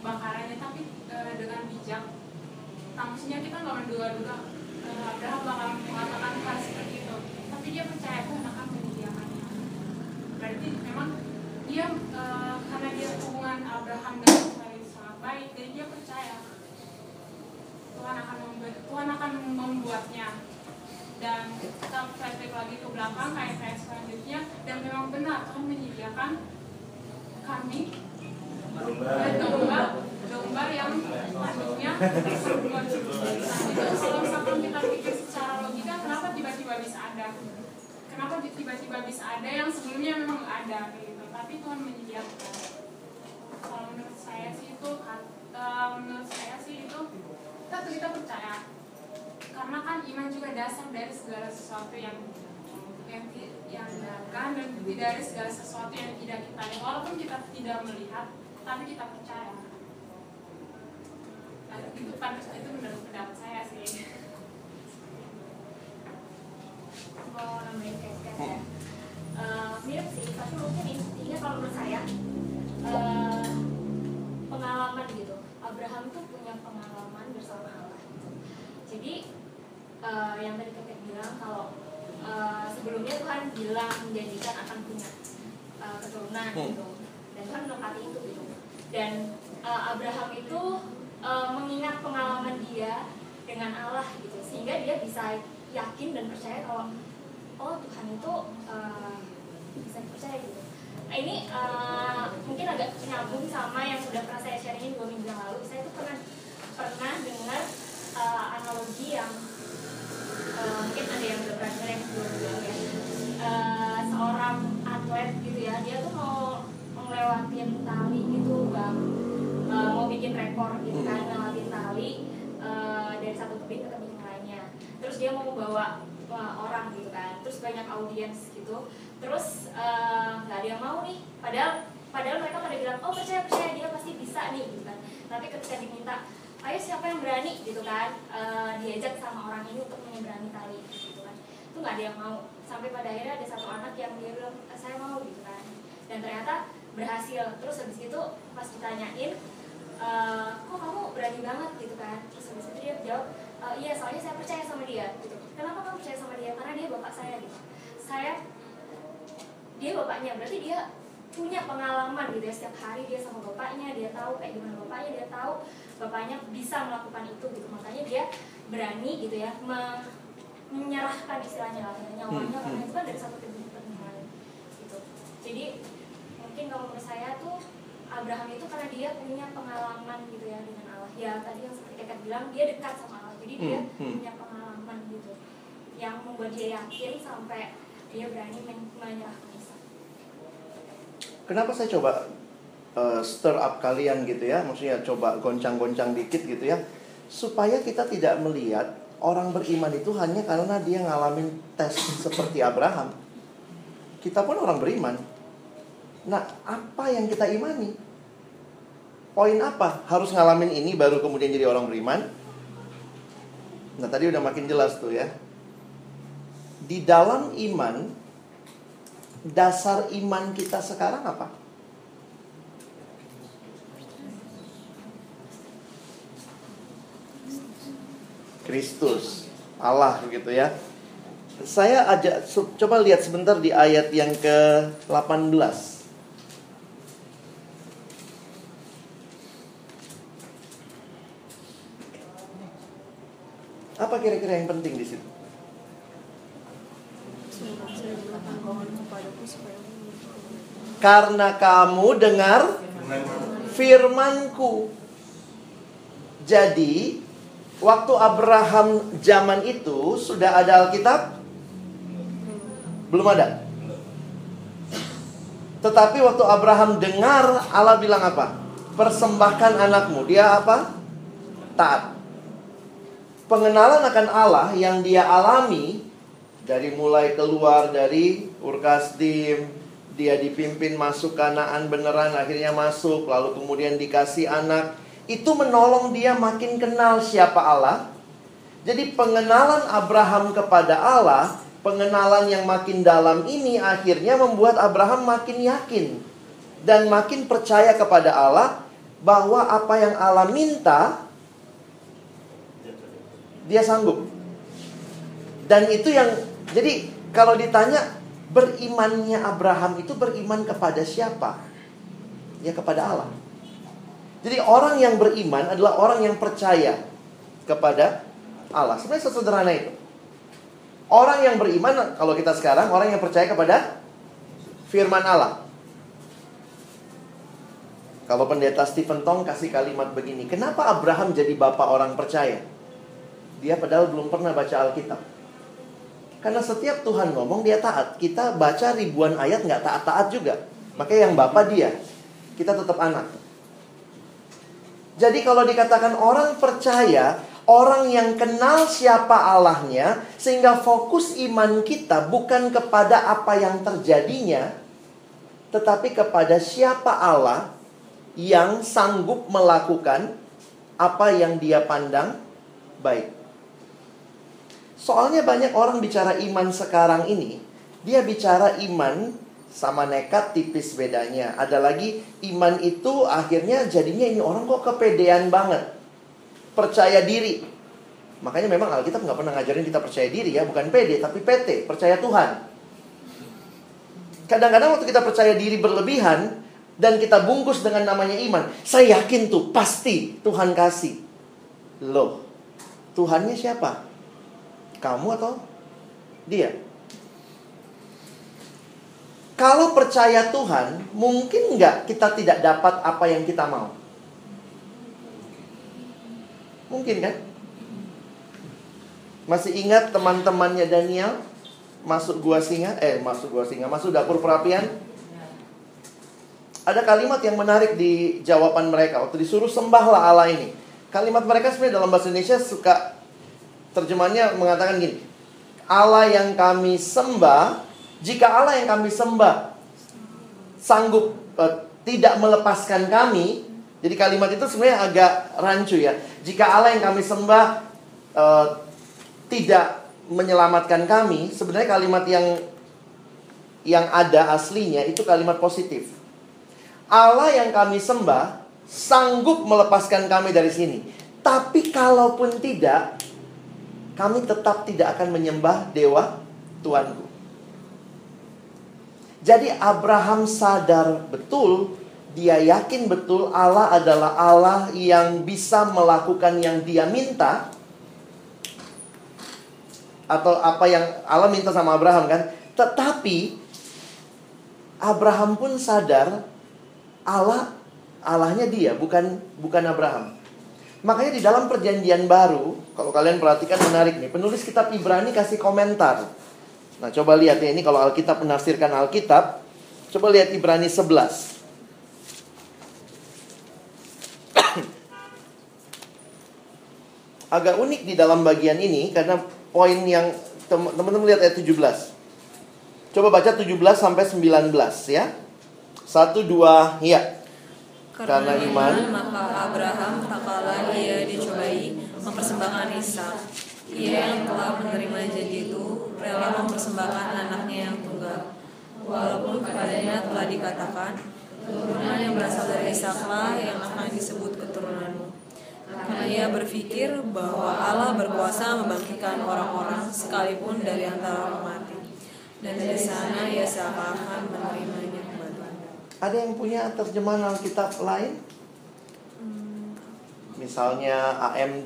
bakarannya, tapi dengan bijak. Maksudnya kita nggak menduga-duga Abraham bakal mengatakan hal seperti itu, tapi dia percaya Tuhan akan menyediakannya. Berarti memang dia karena dia hubungan Abraham dengan Tuhan itu sangat baik, jadi dia percaya Tuhan akan membuatnya. Dan kita flashback lagi ke belakang ayat selanjutnya, dan memang benar Tuhan menyediakan kami domba yang maksudnya sebelum kita pikir always ada, yang sebelumnya memang ada gitu, tapi Tuhan menyediakan. Kalau menurut saya sih itu, kita percaya, karena kan iman juga dasar dari segala sesuatu yang datang dan bukti dari segala sesuatu yang tidak kita lihat, walaupun kita tidak melihat, tapi kita percaya. Nah, itu menurut pendapat saya sih. Kalau namanya kayak mirip sih, tapi mungkin intinya kalau menurut saya pengalaman gitu. Abraham tuh punya pengalaman bersama Allah. Jadi yang tadi kakek bilang kalau sebelumnya Tuhan bilang menjanjikan akan punya keturunan gitu, dan Tuhan menepati itu gitu. Dan Abraham itu mengingat pengalaman dia dengan Allah gitu, sehingga dia bisa yakin dan percaya kalau oh Tuhan itu bisa dipercaya gitu. Nah ini mungkin agak nyambung sama yang sudah pernah saya sharingin 2 minggu yang lalu. Saya itu pernah dengar analogi yang mungkin ada yang udah pernah yang dulu ya, seorang atlet gitu ya, dia tuh mau lewatin tali gitu bang, mau bikin rekor gitu kan, ngelewatin tali dari satu tebing ke tebing lainnya. Terus dia mau bawa orang gitu kan, terus banyak audiens gitu, terus nggak ada yang mau nih, padahal mereka pada bilang oh percaya dia pasti bisa nih gitu kan. Tapi ketika diminta ayo siapa yang berani gitu kan, diajak sama orang ini untuk menyeberangi tali gitu kan, itu nggak ada yang mau. Sampai pada akhirnya ada satu anak yang dia bilang saya mau gitu kan, dan ternyata berhasil. Terus habis itu pas ditanyain kok kamu berani banget gitu kan, terus habis itu dia jawab iya soalnya saya percaya sama dia gitu. Kenapa kamu percaya sama dia? Karena dia bapak saya gitu. Dia bapaknya, berarti dia punya pengalaman gitu ya, setiap hari dia sama bapaknya, dia tahu kayak gimana bapaknya, dia tahu bapaknya bisa melakukan itu gitu. Makanya dia berani gitu ya menyerahkan istilahnya lah, nyawanya karena itu kan dari satu titik ke lain gitu. Jadi mungkin kalau menurut saya tuh Abraham itu karena dia punya pengalaman gitu ya dengan Allah. Ya tadi yang seperti kakak bilang, dia dekat sama Allah, jadi dia punya pengalaman gitu yang membuat dia yakin sampai dia berani menyerahkan Isa. Kenapa saya coba stir up kalian gitu ya, maksudnya coba goncang-goncang dikit gitu ya, supaya kita tidak melihat orang beriman itu hanya karena dia ngalamin tes seperti Abraham. Kita pun orang beriman. Nah, apa yang kita imani? Poin apa? Harus ngalamin ini baru kemudian jadi orang beriman? Nah, tadi udah makin jelas tuh ya. Di dalam iman, dasar iman kita sekarang apa? Kristus, Allah gitu ya. Saya ajak, coba lihat sebentar di ayat yang ke-18. Apa kira-kira yang penting di situ? Karena kamu dengar firmanku. Jadi, waktu Abraham zaman itu sudah ada Alkitab? Belum ada. Tetapi waktu Abraham dengar, Allah bilang apa? Persembahkan anakmu. Dia apa? Taat. Pengenalan akan Allah yang dia alami dari mulai keluar dari Ur Kasdim, dia dipimpin masuk Kanaan beneran, akhirnya masuk, lalu kemudian dikasih anak, itu menolong dia makin kenal siapa Allah. Jadi pengenalan Abraham kepada Allah, pengenalan yang makin dalam ini akhirnya membuat Abraham makin yakin dan makin percaya kepada Allah bahwa apa yang Allah minta dia sanggup. Dan itu yang, jadi kalau ditanya berimannya Abraham itu beriman kepada siapa? Ya kepada Allah. Jadi orang yang beriman adalah orang yang percaya kepada Allah. Sebenarnya sesederhana itu. Orang yang beriman, kalau kita sekarang, orang yang percaya kepada firman Allah. Kalau pendeta Stephen Tong kasih kalimat begini, kenapa Abraham jadi bapak orang percaya? Dia padahal belum pernah baca Alkitab. Karena setiap Tuhan ngomong dia taat. Kita baca ribuan ayat nggak taat-taat juga. Makanya yang Bapa dia, kita tetap anak. Jadi kalau dikatakan orang percaya, orang yang kenal siapa Allahnya, sehingga fokus iman kita bukan kepada apa yang terjadinya, tetapi kepada siapa Allah yang sanggup melakukan apa yang dia pandang baik. Soalnya banyak orang bicara iman sekarang ini, dia bicara iman sama nekat, tipis bedanya. Ada lagi iman itu akhirnya jadinya ini orang kok kepedean banget, percaya diri. Makanya memang Alkitab nggak pernah ngajarin kita percaya diri ya, bukan pede tapi PT, percaya Tuhan. Kadang-kadang waktu kita percaya diri berlebihan dan kita bungkus dengan namanya iman, saya yakin tuh pasti Tuhan kasih. Loh, Tuhannya siapa? Kamu atau dia? Kalau percaya Tuhan, mungkin nggak kita tidak dapat apa yang kita mau? Mungkin kan? Masih ingat teman-temannya Daniel masuk dapur perapian? Ada kalimat yang menarik di jawaban mereka waktu disuruh sembahlah Allah ini. Kalimat mereka sebenarnya dalam bahasa Indonesia suka terjemahannya mengatakan gini, Allah yang kami sembah, jika Allah yang kami sembah sanggup tidak melepaskan kami, jadi kalimat itu sebenarnya agak rancu ya. Jika Allah yang kami sembah tidak menyelamatkan kami, sebenarnya kalimat yang ada aslinya itu kalimat positif. Allah yang kami sembah sanggup melepaskan kami dari sini. Tapi kalaupun tidak, kami tetap tidak akan menyembah dewa Tuhanku. Jadi Abraham sadar betul, dia yakin betul Allah adalah Allah yang bisa melakukan yang dia minta. Atau apa yang Allah minta sama Abraham kan. Tetapi Abraham pun sadar Allahnya dia, bukan Abraham. Makanya di dalam perjanjian baru, kalau kalian perhatikan menarik nih, penulis kitab Ibrani kasih komentar. Nah coba lihat ya, ini kalau Alkitab menafsirkan Alkitab, coba lihat Ibrani 11. Agak unik di dalam bagian ini, karena poin yang teman-teman lihat ayat 17. Coba baca 17 sampai 19 ya. 1, 2, ya. Karena iman, maka Abraham tak kalah ia dicobai mempersembahkan Ishak. Ia yang telah menerima janji itu rela mempersembahkan anaknya yang tunggal, walaupun kepadanya telah dikatakan, keturunan yang berasal dari Ishaklah yang akan disebut keturunanmu. Karena ia berpikir bahwa Allah berkuasa membangkitkan orang-orang sekalipun dari antara orang mati, dan dari sana ia seakan akan menerimanya. Ada yang punya terjemahan Alkitab lain? Misalnya AMD,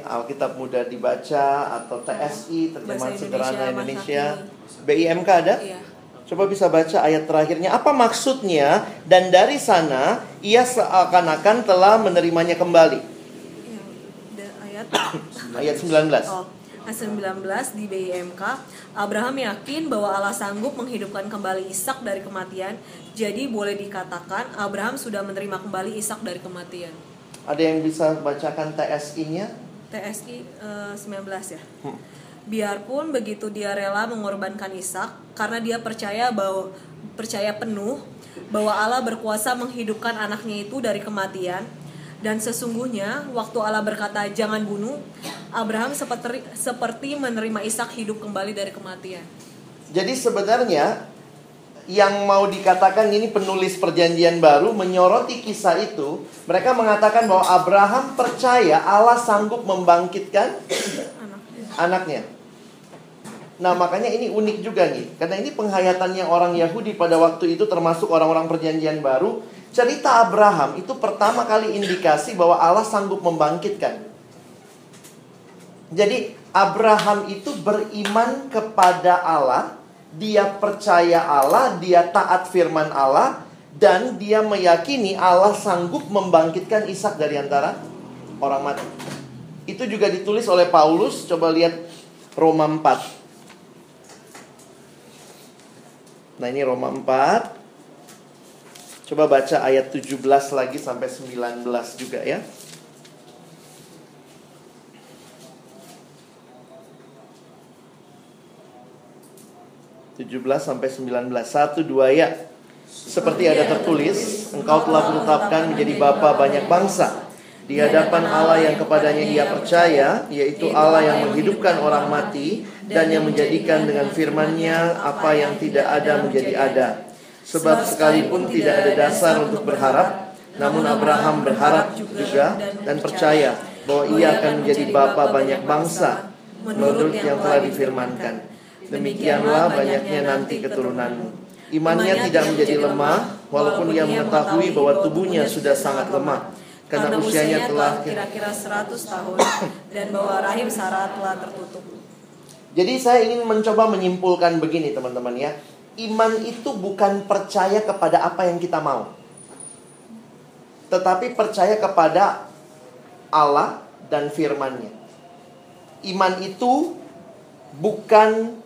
Alkitab Mudah Dibaca, atau TSI, Terjemahan Sederhana Indonesia. BIMK ada? Iya. Coba bisa baca ayat terakhirnya. Apa maksudnya? Dan dari sana, ia seakan-akan telah menerimanya kembali. Ya, ayat 19. Oh. 19 di BIMK, Abraham yakin bahwa Allah sanggup menghidupkan kembali Ishak dari kematian. Jadi boleh dikatakan Abraham sudah menerima kembali Ishak dari kematian. Ada yang bisa bacakan TSI-nya? TSI 19 ya. Biarpun begitu dia rela mengorbankan Ishak karena dia percaya penuh bahwa Allah berkuasa menghidupkan anaknya itu dari kematian. Dan sesungguhnya waktu Allah berkata jangan bunuh, Abraham seperti menerima Ishak hidup kembali dari kematian. Jadi sebenarnya yang mau dikatakan ini penulis perjanjian baru menyoroti kisah itu. Mereka mengatakan bahwa Abraham percaya Allah sanggup membangkitkan anaknya. Nah makanya ini unik juga nih, karena ini penghayatannya orang Yahudi pada waktu itu termasuk orang-orang perjanjian baru. Cerita Abraham itu pertama kali indikasi bahwa Allah sanggup membangkitkan. Jadi Abraham itu beriman kepada Allah, dia percaya Allah, dia taat firman Allah, dan dia meyakini Allah sanggup membangkitkan Ishak dari antara orang mati. Itu juga ditulis oleh Paulus, coba lihat Roma 4. Nah ini Roma 4. Coba baca ayat 17 lagi sampai 19 juga ya. Sampai 19 1, 2 ya. Seperti ada tertulis, engkau telah ditetapkan menjadi bapa banyak bangsa di hadapan Allah yang kepadanya ia percaya, yaitu Allah yang menghidupkan orang mati dan yang menjadikan dengan firman-Nya apa yang tidak ada menjadi ada. Sebab sekalipun tidak ada dasar untuk berharap, namun Abraham berharap juga dan percaya bahwa ia akan menjadi bapa banyak bangsa menurut yang telah difirmankan. Demikianlah banyaknya nanti keturunanmu. Imannya tidak menjadi lemah, walaupun ia mengetahui bahwa tubuhnya sudah sangat lemah, karena usianya telah kira-kira 100 tahun dan bahwa rahim Sarah telah tertutup. Jadi saya ingin mencoba menyimpulkan begini teman-teman ya. Iman itu bukan percaya kepada apa yang kita mau, tetapi percaya kepada Allah dan firman-Nya. Iman itu bukan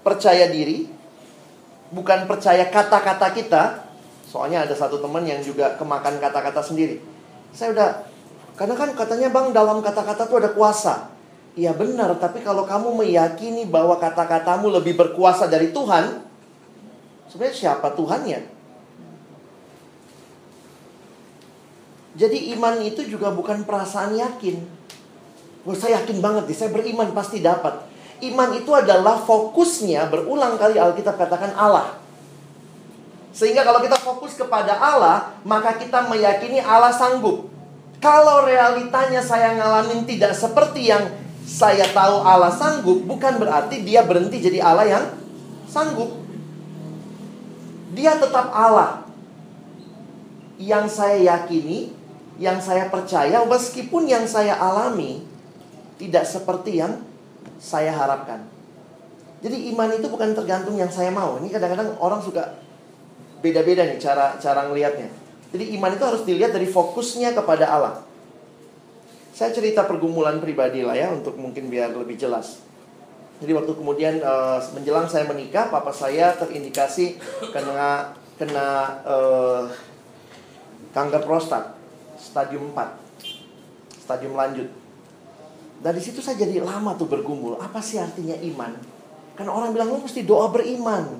percaya diri, bukan percaya kata-kata kita. Soalnya ada satu teman yang juga kemakan kata-kata sendiri. Saya udah, karena kan katanya bang dalam kata-kata tuh ada kuasa. Iya benar, tapi kalau kamu meyakini bahwa kata-katamu lebih berkuasa dari Tuhan, sebenarnya siapa Tuhannya? Jadi iman itu juga bukan perasaan yakin. Wah, saya yakin banget nih, saya beriman pasti dapat. Iman itu adalah fokusnya, berulang kali Alkitab katakan Allah. Sehingga kalau kita fokus kepada Allah, maka kita meyakini Allah sanggup. Kalau realitanya saya ngalamin tidak seperti yang saya tahu Allah sanggup, bukan berarti dia berhenti jadi Allah yang sanggup. Dia tetap Allah. Yang saya yakini, yang saya percaya, meskipun yang saya alami tidak seperti yang saya harapkan. Jadi iman itu bukan tergantung yang saya mau. Ini kadang-kadang orang suka beda-beda nih cara ngelihatnya. Jadi iman itu harus dilihat dari fokusnya kepada Allah. Saya cerita pergumulan pribadi lah ya, untuk mungkin biar lebih jelas. Jadi waktu kemudian menjelang saya menikah, papa saya terindikasi kena kanker prostat stadium 4, stadium lanjut. Dan di situ saya jadi lama tuh bergumul, apa sih artinya iman? Karena orang bilang lu mesti doa beriman.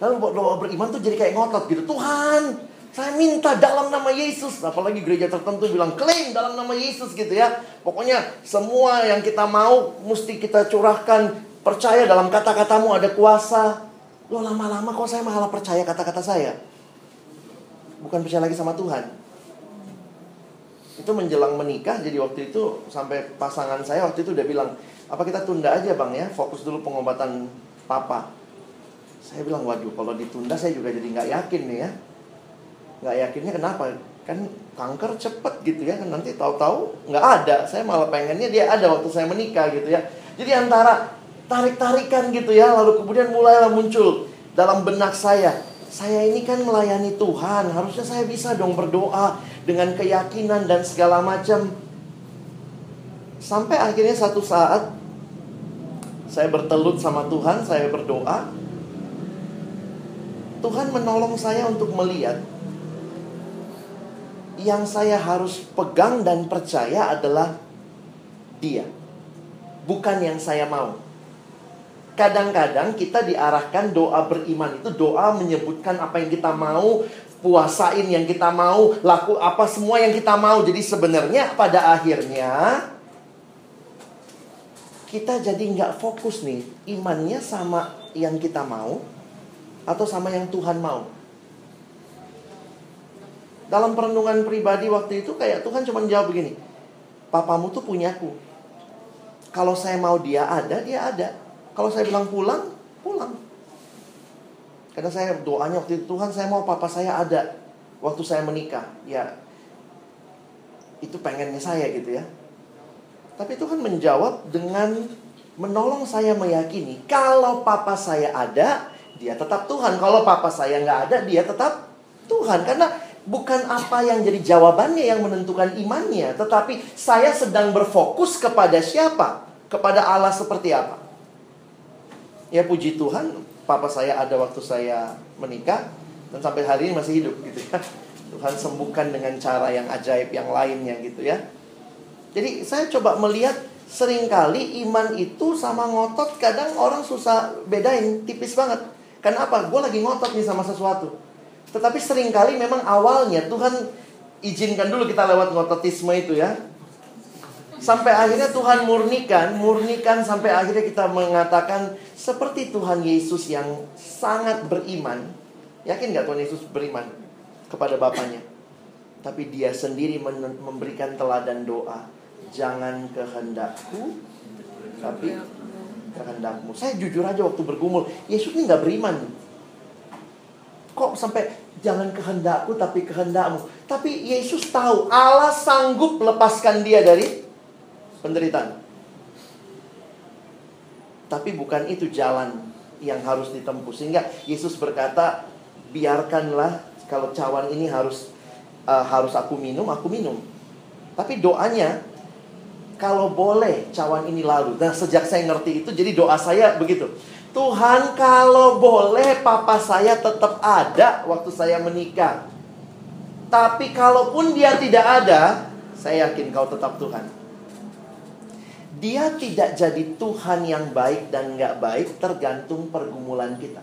Lalu doa beriman tuh jadi kayak ngotot gitu. Tuhan, saya minta dalam nama Yesus. Apalagi gereja tertentu bilang klaim dalam nama Yesus gitu ya. Pokoknya semua yang kita mau mesti kita curahkan. Percaya dalam kata-katamu ada kuasa. Loh lama-lama kok saya malah percaya kata-kata saya, bukan percaya lagi sama Tuhan. Itu menjelang menikah, jadi waktu itu sampai pasangan saya waktu itu udah bilang, apa kita tunda aja bang ya, fokus dulu pengobatan papa. Saya bilang, waduh kalau ditunda saya juga jadi nggak yakin nih ya. Nggak yakinnya kenapa? Kan kanker cepet gitu ya, kan nanti tahu-tahu nggak ada. Saya malah pengennya dia ada waktu saya menikah gitu ya. Jadi antara tarik-tarikan gitu ya, lalu kemudian mulailah muncul dalam benak saya ini kan melayani Tuhan, harusnya saya bisa dong berdoa dengan keyakinan dan segala macam. Sampai akhirnya satu saat saya bertelut sama Tuhan, saya berdoa, Tuhan menolong saya untuk melihat yang saya harus pegang dan percaya adalah Dia, bukan yang saya mau. Kadang-kadang kita diarahkan doa beriman itu doa menyebutkan apa yang kita mau, puasain yang kita mau, laku apa semua yang kita mau. Jadi sebenarnya pada akhirnya kita jadi nggak fokus nih, imannya sama yang kita mau atau sama yang Tuhan mau. Dalam perenungan pribadi waktu itu kayak Tuhan cuma jawab begini, papamu tuh punyaku. Kalau saya mau dia ada, dia ada. Kalau saya bilang pulang, pulang. Karena saya doanya waktu itu, Tuhan saya mau papa saya ada waktu saya menikah. Ya, itu pengennya saya gitu ya. Tapi Tuhan menjawab dengan menolong saya meyakini, kalau papa saya ada, dia tetap Tuhan. Kalau papa saya nggak ada, dia tetap Tuhan. Karena bukan apa yang jadi jawabannya yang menentukan imannya, tetapi saya sedang berfokus kepada siapa, kepada Allah seperti apa. Ya puji Tuhan, papa saya ada waktu saya menikah, dan sampai hari ini masih hidup gitu ya. Tuhan sembuhkan dengan cara yang ajaib yang lainnya gitu ya. Jadi saya coba melihat, seringkali iman itu sama ngotot kadang orang susah bedain, tipis banget. Kenapa? Gue lagi ngotot nih sama sesuatu. Tetapi seringkali memang awalnya Tuhan izinkan dulu kita lewat ngototisme itu ya. Sampai akhirnya Tuhan murnikan sampai akhirnya kita mengatakan seperti Tuhan Yesus yang sangat beriman. Yakin gak Tuhan Yesus beriman kepada Bapanya? Tapi dia sendiri memberikan teladan doa. Jangan kehendakku, tapi kehendakmu. Saya jujur aja waktu bergumul, Yesus ini gak beriman. Kok sampai jangan kehendakku tapi kehendakmu. Tapi Yesus tahu Allah sanggup lepaskan dia dari penderitaan. Tapi bukan itu jalan yang harus ditempuh. Sehingga Yesus berkata, biarkanlah kalau cawan ini harus aku minum. Tapi doanya, kalau boleh cawan ini lalu. Nah, sejak saya ngerti itu, jadi doa saya begitu. Tuhan, kalau boleh papa saya tetap ada waktu saya menikah. Tapi kalaupun dia tidak ada, saya yakin kau tetap Tuhan. Dia tidak jadi Tuhan yang baik dan gak baik tergantung pergumulan kita.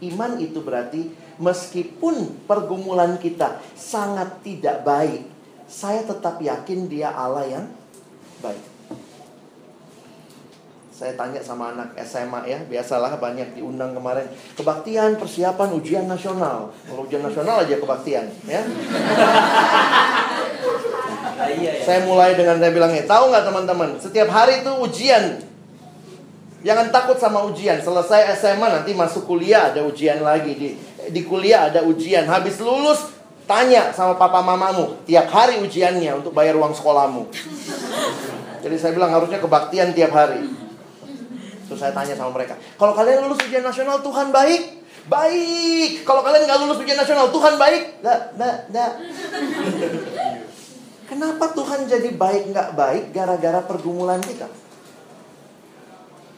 Iman itu berarti meskipun pergumulan kita sangat tidak baik, saya tetap yakin dia Allah yang baik. Saya tanya sama anak SMA ya, biasalah banyak diundang kemarin, kebaktian, persiapan, ujian nasional. Kalau ujian nasional aja kebaktian ya. Saya mulai dengan saya bilang, tahu gak teman-teman, setiap hari itu ujian. Jangan takut sama ujian. Selesai SMA nanti masuk kuliah ada ujian lagi. Di kuliah ada ujian. Habis lulus tanya sama papa mamamu, tiap hari ujiannya untuk bayar uang sekolahmu. Jadi saya bilang harusnya kebaktian tiap hari. Terus saya tanya sama mereka, kalau kalian lulus ujian nasional Tuhan baik? Baik. Kalau kalian gak lulus ujian nasional Tuhan baik? Nggak. Kenapa Tuhan jadi baik gak baik? Gara-gara pergumulan kita.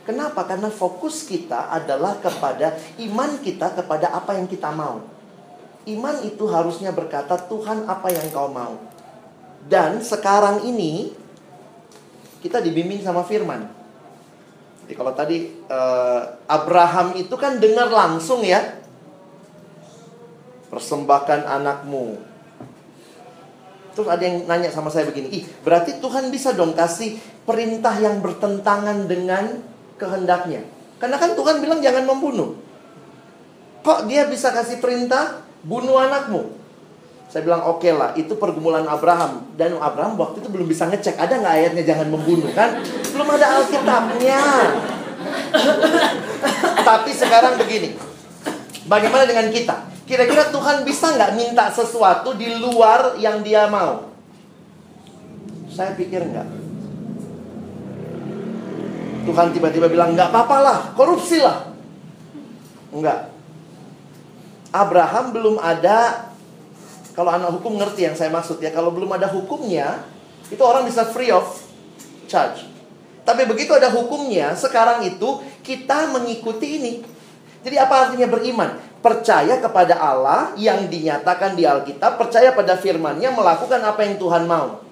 Kenapa? Karena fokus kita adalah kepada iman kita, kepada apa yang kita mau. Iman itu harusnya berkata, Tuhan apa yang kau mau. Dan sekarang ini kita dibimbing sama firman. Jadi kalau tadi Abraham itu kan dengar langsung ya, persembahkan anakmu. Terus ada yang nanya sama saya begini, berarti Tuhan bisa dong kasih perintah yang bertentangan dengan kehendaknya. Karena kan Tuhan bilang jangan membunuh. Kok dia bisa kasih perintah bunuh anakmu? Saya bilang oke lah, itu pergumulan Abraham. Dan Abraham waktu itu belum bisa ngecek, ada gak ayatnya jangan membunuh kan? Belum ada Alkitabnya. Tapi sekarang begini, bagaimana dengan kita? Kira-kira Tuhan bisa gak minta sesuatu di luar yang dia mau? Saya pikir enggak. Tuhan tiba-tiba bilang gak apa-apa lah, korupsi lah. Enggak. Abraham belum ada, kalau anak hukum ngerti yang saya maksud ya, kalau belum ada hukumnya, itu orang bisa free of charge. Tapi begitu ada hukumnya, sekarang itu kita mengikuti ini. Jadi apa artinya beriman? Percaya kepada Allah yang dinyatakan di Alkitab, percaya pada firman-Nya, melakukan apa yang Tuhan mau.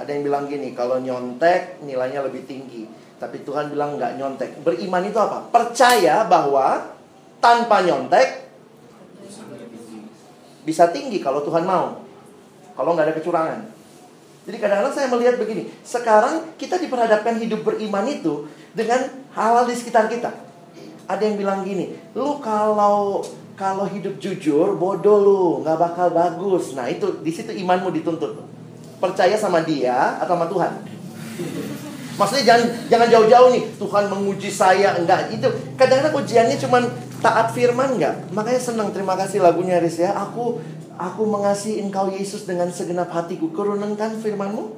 Ada yang bilang gini, kalau nyontek nilainya lebih tinggi. Tapi Tuhan bilang nggak nyontek. Beriman itu apa? Percaya bahwa tanpa nyontek bisa tinggi kalau Tuhan mau, kalau nggak ada kecurangan. Jadi kadang-kadang saya melihat begini, sekarang kita diperhadapkan hidup beriman itu dengan hal-hal di sekitar kita. Ada yang bilang gini, lu kalau hidup jujur bodoh lu, nggak bakal bagus. Nah itu di situ imanmu dituntut. Percaya sama dia atau sama Tuhan? Maksudnya jangan jauh-jauh nih, Tuhan menguji saya, enggak. Itu kadang-kadang ujiannya cuman taat firman enggak. Makanya senang, terima kasih lagunya Riz ya. Aku mengasihi engkau Yesus dengan segenap hatiku, kurunengkan firman-Mu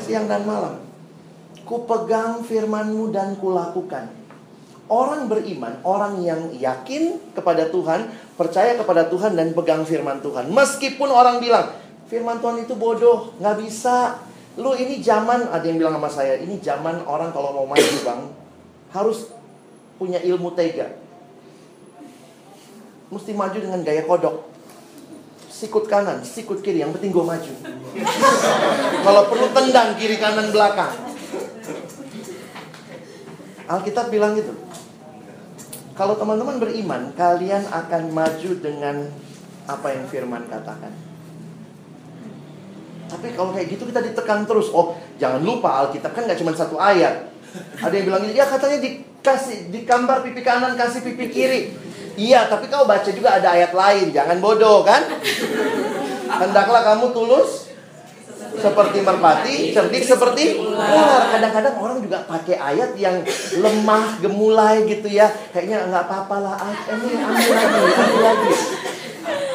siang dan malam. Ku pegang firman-Mu dan kulakukan. Orang beriman, orang yang yakin kepada Tuhan, percaya kepada Tuhan dan pegang firman Tuhan. Meskipun orang bilang, firman Tuhan itu bodoh, enggak bisa. Lu ini zaman, ada yang bilang sama saya, ini zaman orang kalau mau maju bang harus punya ilmu tega. Mesti maju dengan gaya kodok. Sikut kanan, sikut kiri, yang penting gue maju. Kalau perlu tendang kiri kanan belakang. Alkitab bilang gitu. Kalau teman-teman beriman, kalian akan maju dengan apa yang firman katakan. Tapi kalau kayak gitu kita ditekan terus. Oh, jangan lupa Alkitab kan gak cuma satu ayat. Ada yang bilang, ya katanya dikasih, dikambar pipi kanan, kasih pipi kiri. Iya, tapi kau baca juga ada ayat lain. Jangan bodoh, kan? Hendaklah kamu tulus seperti merpati, cerdik seperti ular. Kadang-kadang orang juga pakai ayat yang lemah, gemulai gitu ya. Kayaknya nggak apa-apa lah. Ambil lagi.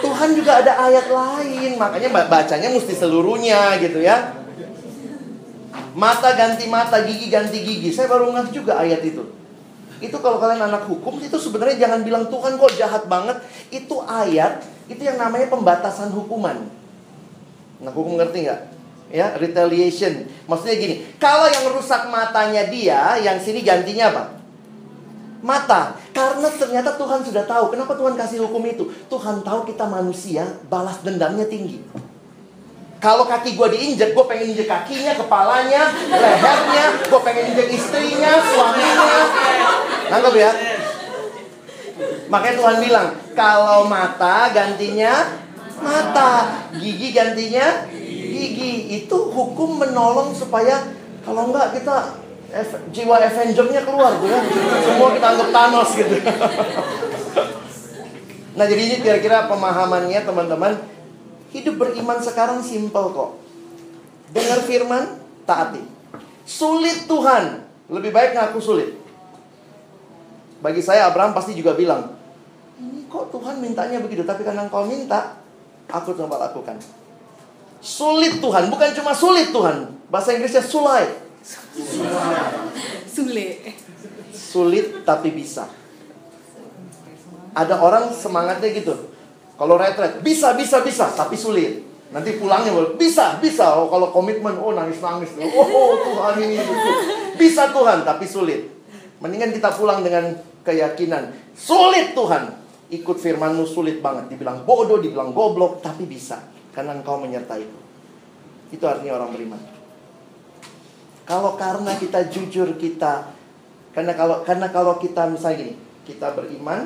Tuhan juga ada ayat lain. Makanya bacanya mesti seluruhnya gitu ya. Mata ganti mata, gigi ganti gigi. Saya baru ngeh juga ayat itu. Itu kalau kalian anak hukum, itu sebenarnya jangan bilang Tuhan kok jahat banget. Itu ayat, itu yang namanya pembatasan hukuman. Anak hukum ngerti nggak? Ya, retaliation. Maksudnya gini, kalau yang rusak matanya dia, yang sini gantinya apa? Mata. Karena ternyata Tuhan sudah tahu. Kenapa Tuhan kasih hukum itu? Tuhan tahu kita manusia, balas dendamnya tinggi. Kalau kaki gue diinjek, gue pengen injek kakinya, kepalanya, lehernya. Gue pengen injek istrinya, suaminya. Nangkep ya? Makanya Tuhan bilang, kalau mata gantinya mata, gigi gantinya gigi. Itu hukum menolong supaya kalau enggak kita jiwa Avengernya keluar gitu. Semua kita anggap Thanos gitu. Nah jadi ini kira-kira pemahamannya teman-teman. Hidup beriman sekarang simple kok. Dengar firman, taati. Sulit Tuhan, lebih baik ngaku sulit. Bagi saya Abraham pasti juga bilang, ini kok Tuhan mintanya begitu, tapi karena engkau minta aku coba lakukan. Sulit Tuhan, bukan cuma sulit Tuhan. Bahasa Inggrisnya sulai. Sulit tapi bisa. Ada orang semangatnya gitu. Kalau retret, bisa, tapi sulit. Nanti pulangnya bisa. Oh, kalau komitmen, oh nangis. Oh Tuhan ini. Bisa Tuhan tapi sulit. Mendingan kita pulang dengan keyakinan. Sulit Tuhan. Ikut firmanmu sulit banget. Dibilang bodoh, dibilang goblok, tapi bisa. Karena engkau menyertaiku. Itu artinya orang beriman. Kalau karena kita jujur kita, karena kalau kita misalnya gini, kita beriman,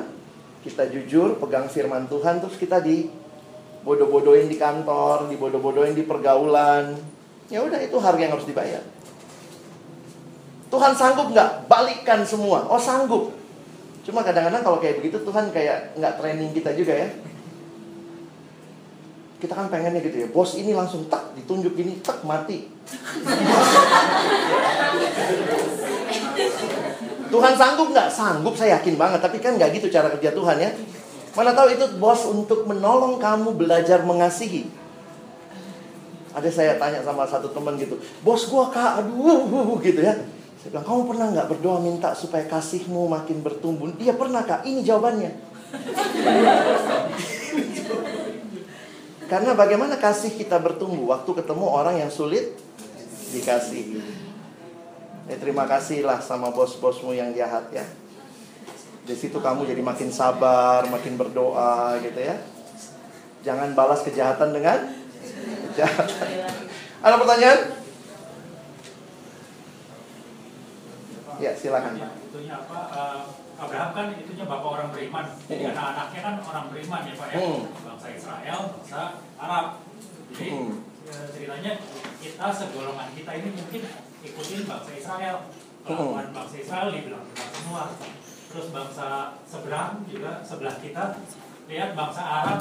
kita jujur, pegang firman Tuhan, terus kita dibodoh-bodohin di kantor, dibodoh-bodohin di pergaulan. Ya udah, itu harga yang harus dibayar. Tuhan sanggup nggak? Balikkan semua. Oh sanggup. Cuma kadang-kadang kalau kayak begitu Tuhan kayak nggak training kita juga ya. Kita kan pengennya gitu ya. Bos ini langsung tak ditunjuk gini, tak mati. Tuhan sanggup nggak? Sanggup, saya yakin banget. Tapi kan nggak gitu cara kerja Tuhan ya. Mana tahu itu bos untuk menolong kamu belajar mengasihi. Ada saya tanya sama satu teman gitu. Bos gua kak, aduh gitu ya. Saya bilang, kamu pernah nggak berdoa minta supaya kasihmu makin bertumbuh? Iya pernah kak, ini jawabannya. Karena bagaimana kasih kita bertumbuh waktu ketemu orang yang sulit dikasihi. Ya, terima kasihlah sama bos-bosmu yang jahat ya. Di situ kamu jadi makin sabar, makin berdoa gitu ya. Jangan balas kejahatan dengan kejahatan. Ada pertanyaan? Ya, silakan. Itunya apa? Abraham kan itunya bapak orang beriman. Jadi anak-anaknya kan orang beriman ya Pak ya. Bangsa Israel, bangsa Arab. Jadi ceritanya kita segolongan kita ini mungkin ikutin bangsa Israel. Kelakuan bangsa Israel dibilang benar semua. Terus bangsa seberang juga sebelah kita lihat bangsa Arab.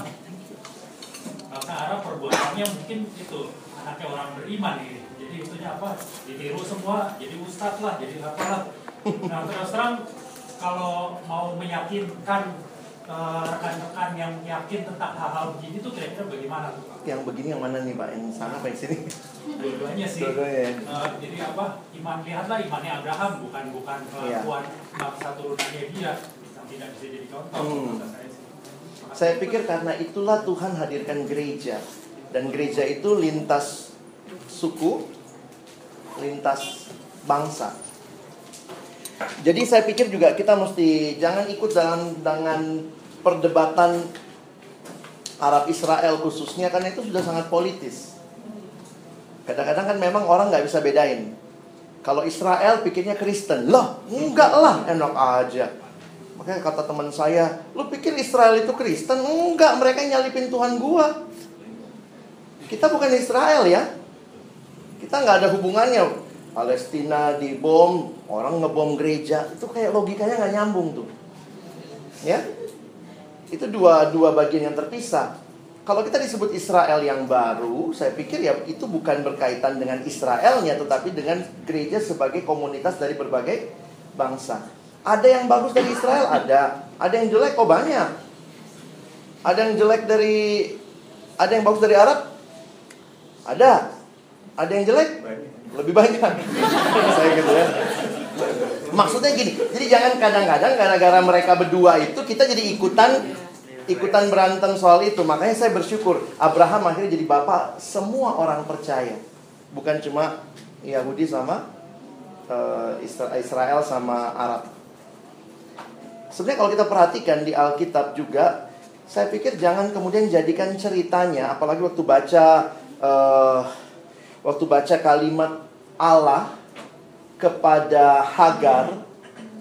Bangsa Arab perbuatannya mungkin itu anaknya orang beriman ini. Jadi itunya apa? Ditiru semua, jadi ustadz lah, jadi apalah. Nah terus terang, kalau mau meyakinkan rekan-rekan yang yakin tentang hal-hal begini tuh kira-kira bagaimana tuh? Yang begini yang mana nih Pak? Yang sana apa yang sini? Dua-duanya sih. Jadi apa? Iman, lihatlah imannya Abraham, bukan kelakuan bangsa turunannya dia. Yang tidak bisa jadi contoh. Saya pikir karena itulah Tuhan hadirkan gereja. Dan gereja itu lintas suku, lintas bangsa. Jadi saya pikir juga kita mesti jangan ikut dengan perdebatan Arab Israel khususnya, karena itu sudah sangat politis. Kadang-kadang kan memang orang nggak bisa bedain. Kalau Israel pikirnya Kristen, loh enggak lah, enak aja. Makanya kata teman saya, lu pikir Israel itu Kristen? Enggak, mereka nyalipin Tuhan gua. Kita bukan Israel ya, kita nggak ada hubungannya. Palestina dibom, orang ngebom gereja, itu kayak logikanya nggak nyambung tuh, ya. Itu dua bagian yang terpisah. Kalau kita disebut Israel yang baru, saya pikir ya itu bukan berkaitan dengan Israelnya, tetapi dengan gereja sebagai komunitas dari berbagai bangsa. Ada yang bagus dari Israel, ada yang jelek, oh banyak. Ada yang bagus dari Arab, ada yang jelek, lebih banyak. Saya gitu ya. Maksudnya gini, jadi jangan kadang-kadang gara-gara mereka berdua itu kita jadi ikutan berantem soal itu. Makanya saya bersyukur Abraham akhirnya jadi bapak semua orang percaya, bukan cuma Yahudi sama Israel sama Arab. Sebenarnya kalau kita perhatikan di Alkitab juga, saya pikir jangan kemudian jadikan ceritanya, apalagi waktu baca kalimat Allah kepada Hagar,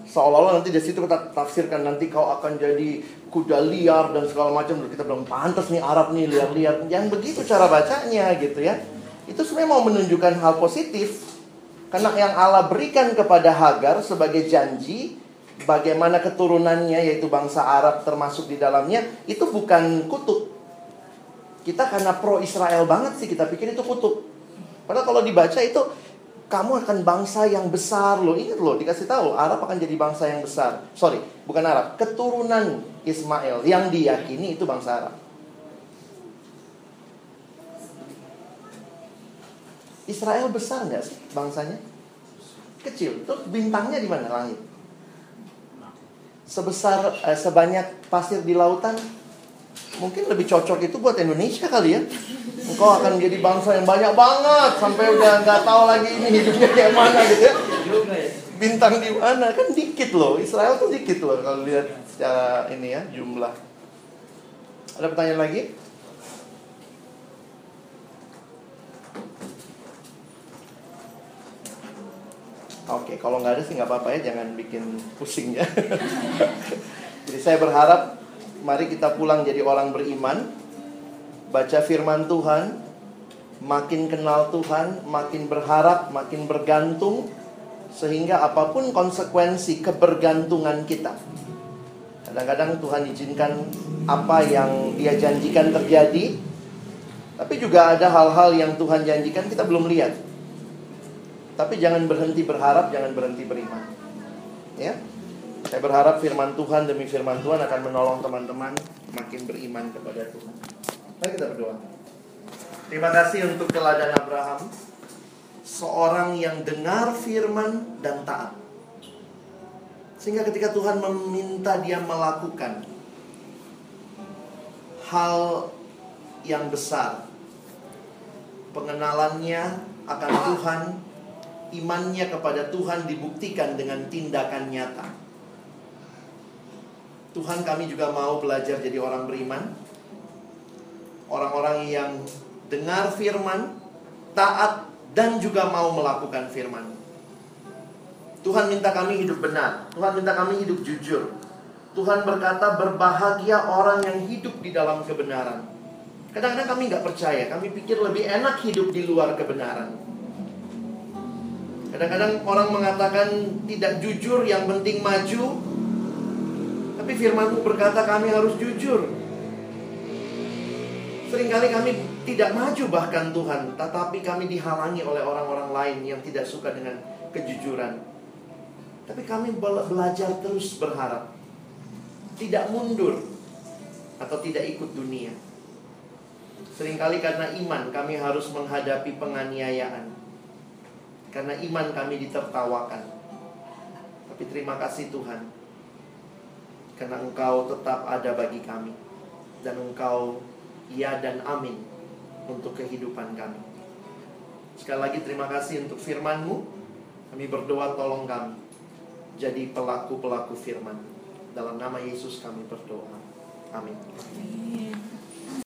seolah-olah nanti dari situ kita tafsirkan, nanti kau akan jadi kuda liar dan segala macam. Kita bilang pantas nih Arab nih liar-liar. Yang begitu cara bacanya gitu ya. Itu sebenarnya mau menunjukkan hal positif, karena yang Allah berikan kepada Hagar sebagai janji, bagaimana keturunannya yaitu bangsa Arab termasuk di dalamnya, itu bukan kutuk. Kita karena pro-Israel banget sih, kita pikir itu kutuk. Padahal kalau dibaca itu, kamu akan bangsa yang besar loh. Ingat loh, dikasih tahu Arab akan jadi bangsa yang besar. Sorry, bukan Arab, keturunan Ismail yang diyakini itu bangsa Arab. Israel besar nggak sih bangsanya? Kecil. Terus bintangnya di mana? Langit. Sebanyak pasir di lautan. Mungkin lebih cocok itu buat Indonesia kali ya. Engkau akan menjadi bangsa yang banyak banget sampai udah nggak tahu lagi ini hidupnya kayak mana gitu ya. Bintang di mana? Kan dikit loh. Israel tuh dikit loh kalau lihat secara ini ya, jumlah. Ada pertanyaan lagi? Oke, kalau nggak ada sih nggak apa-apa ya, jangan bikin pusing ya. Jadi saya berharap mari kita pulang jadi orang beriman. Baca firman Tuhan, makin kenal Tuhan, makin berharap, makin bergantung, sehingga apapun konsekuensi kebergantungan kita, kadang-kadang Tuhan izinkan apa yang Dia janjikan terjadi, tapi juga ada hal-hal yang Tuhan janjikan kita belum lihat. Tapi jangan berhenti berharap, jangan berhenti beriman. Ya, saya berharap firman Tuhan demi firman Tuhan akan menolong teman-teman makin beriman kepada Tuhan. Mari kita berdoa. Terima kasih untuk teladan Abraham, seorang yang dengar firman dan taat, sehingga ketika Tuhan meminta dia melakukan hal yang besar, pengenalannya akan Tuhan, imannya kepada Tuhan dibuktikan dengan tindakan nyata. Tuhan, kami juga mau belajar jadi orang beriman, orang-orang yang dengar firman, taat, dan juga mau melakukan firman. Tuhan minta kami hidup benar. Tuhan minta kami hidup jujur. Tuhan berkata berbahagia orang yang hidup di dalam kebenaran. Kadang-kadang kami nggak percaya. Kami pikir lebih enak hidup di luar kebenaran. Kadang-kadang orang mengatakan tidak jujur, yang penting maju. Tapi firman-Mu berkata kami harus jujur. Seringkali kami tidak maju bahkan Tuhan, tetapi kami dihalangi oleh orang-orang lain yang tidak suka dengan kejujuran. Tapi kami belajar terus berharap, tidak mundur atau tidak ikut dunia. Seringkali karena iman kami harus menghadapi penganiayaan, karena iman kami ditertawakan. Tapi terima kasih Tuhan, karena Engkau tetap ada bagi kami, dan Engkau ya dan amin untuk kehidupan kami. Sekali lagi terima kasih untuk firman-Mu. Kami berdoa, tolong kami. jadi pelaku-pelaku firman. Dalam nama Yesus kami berdoa. Amin.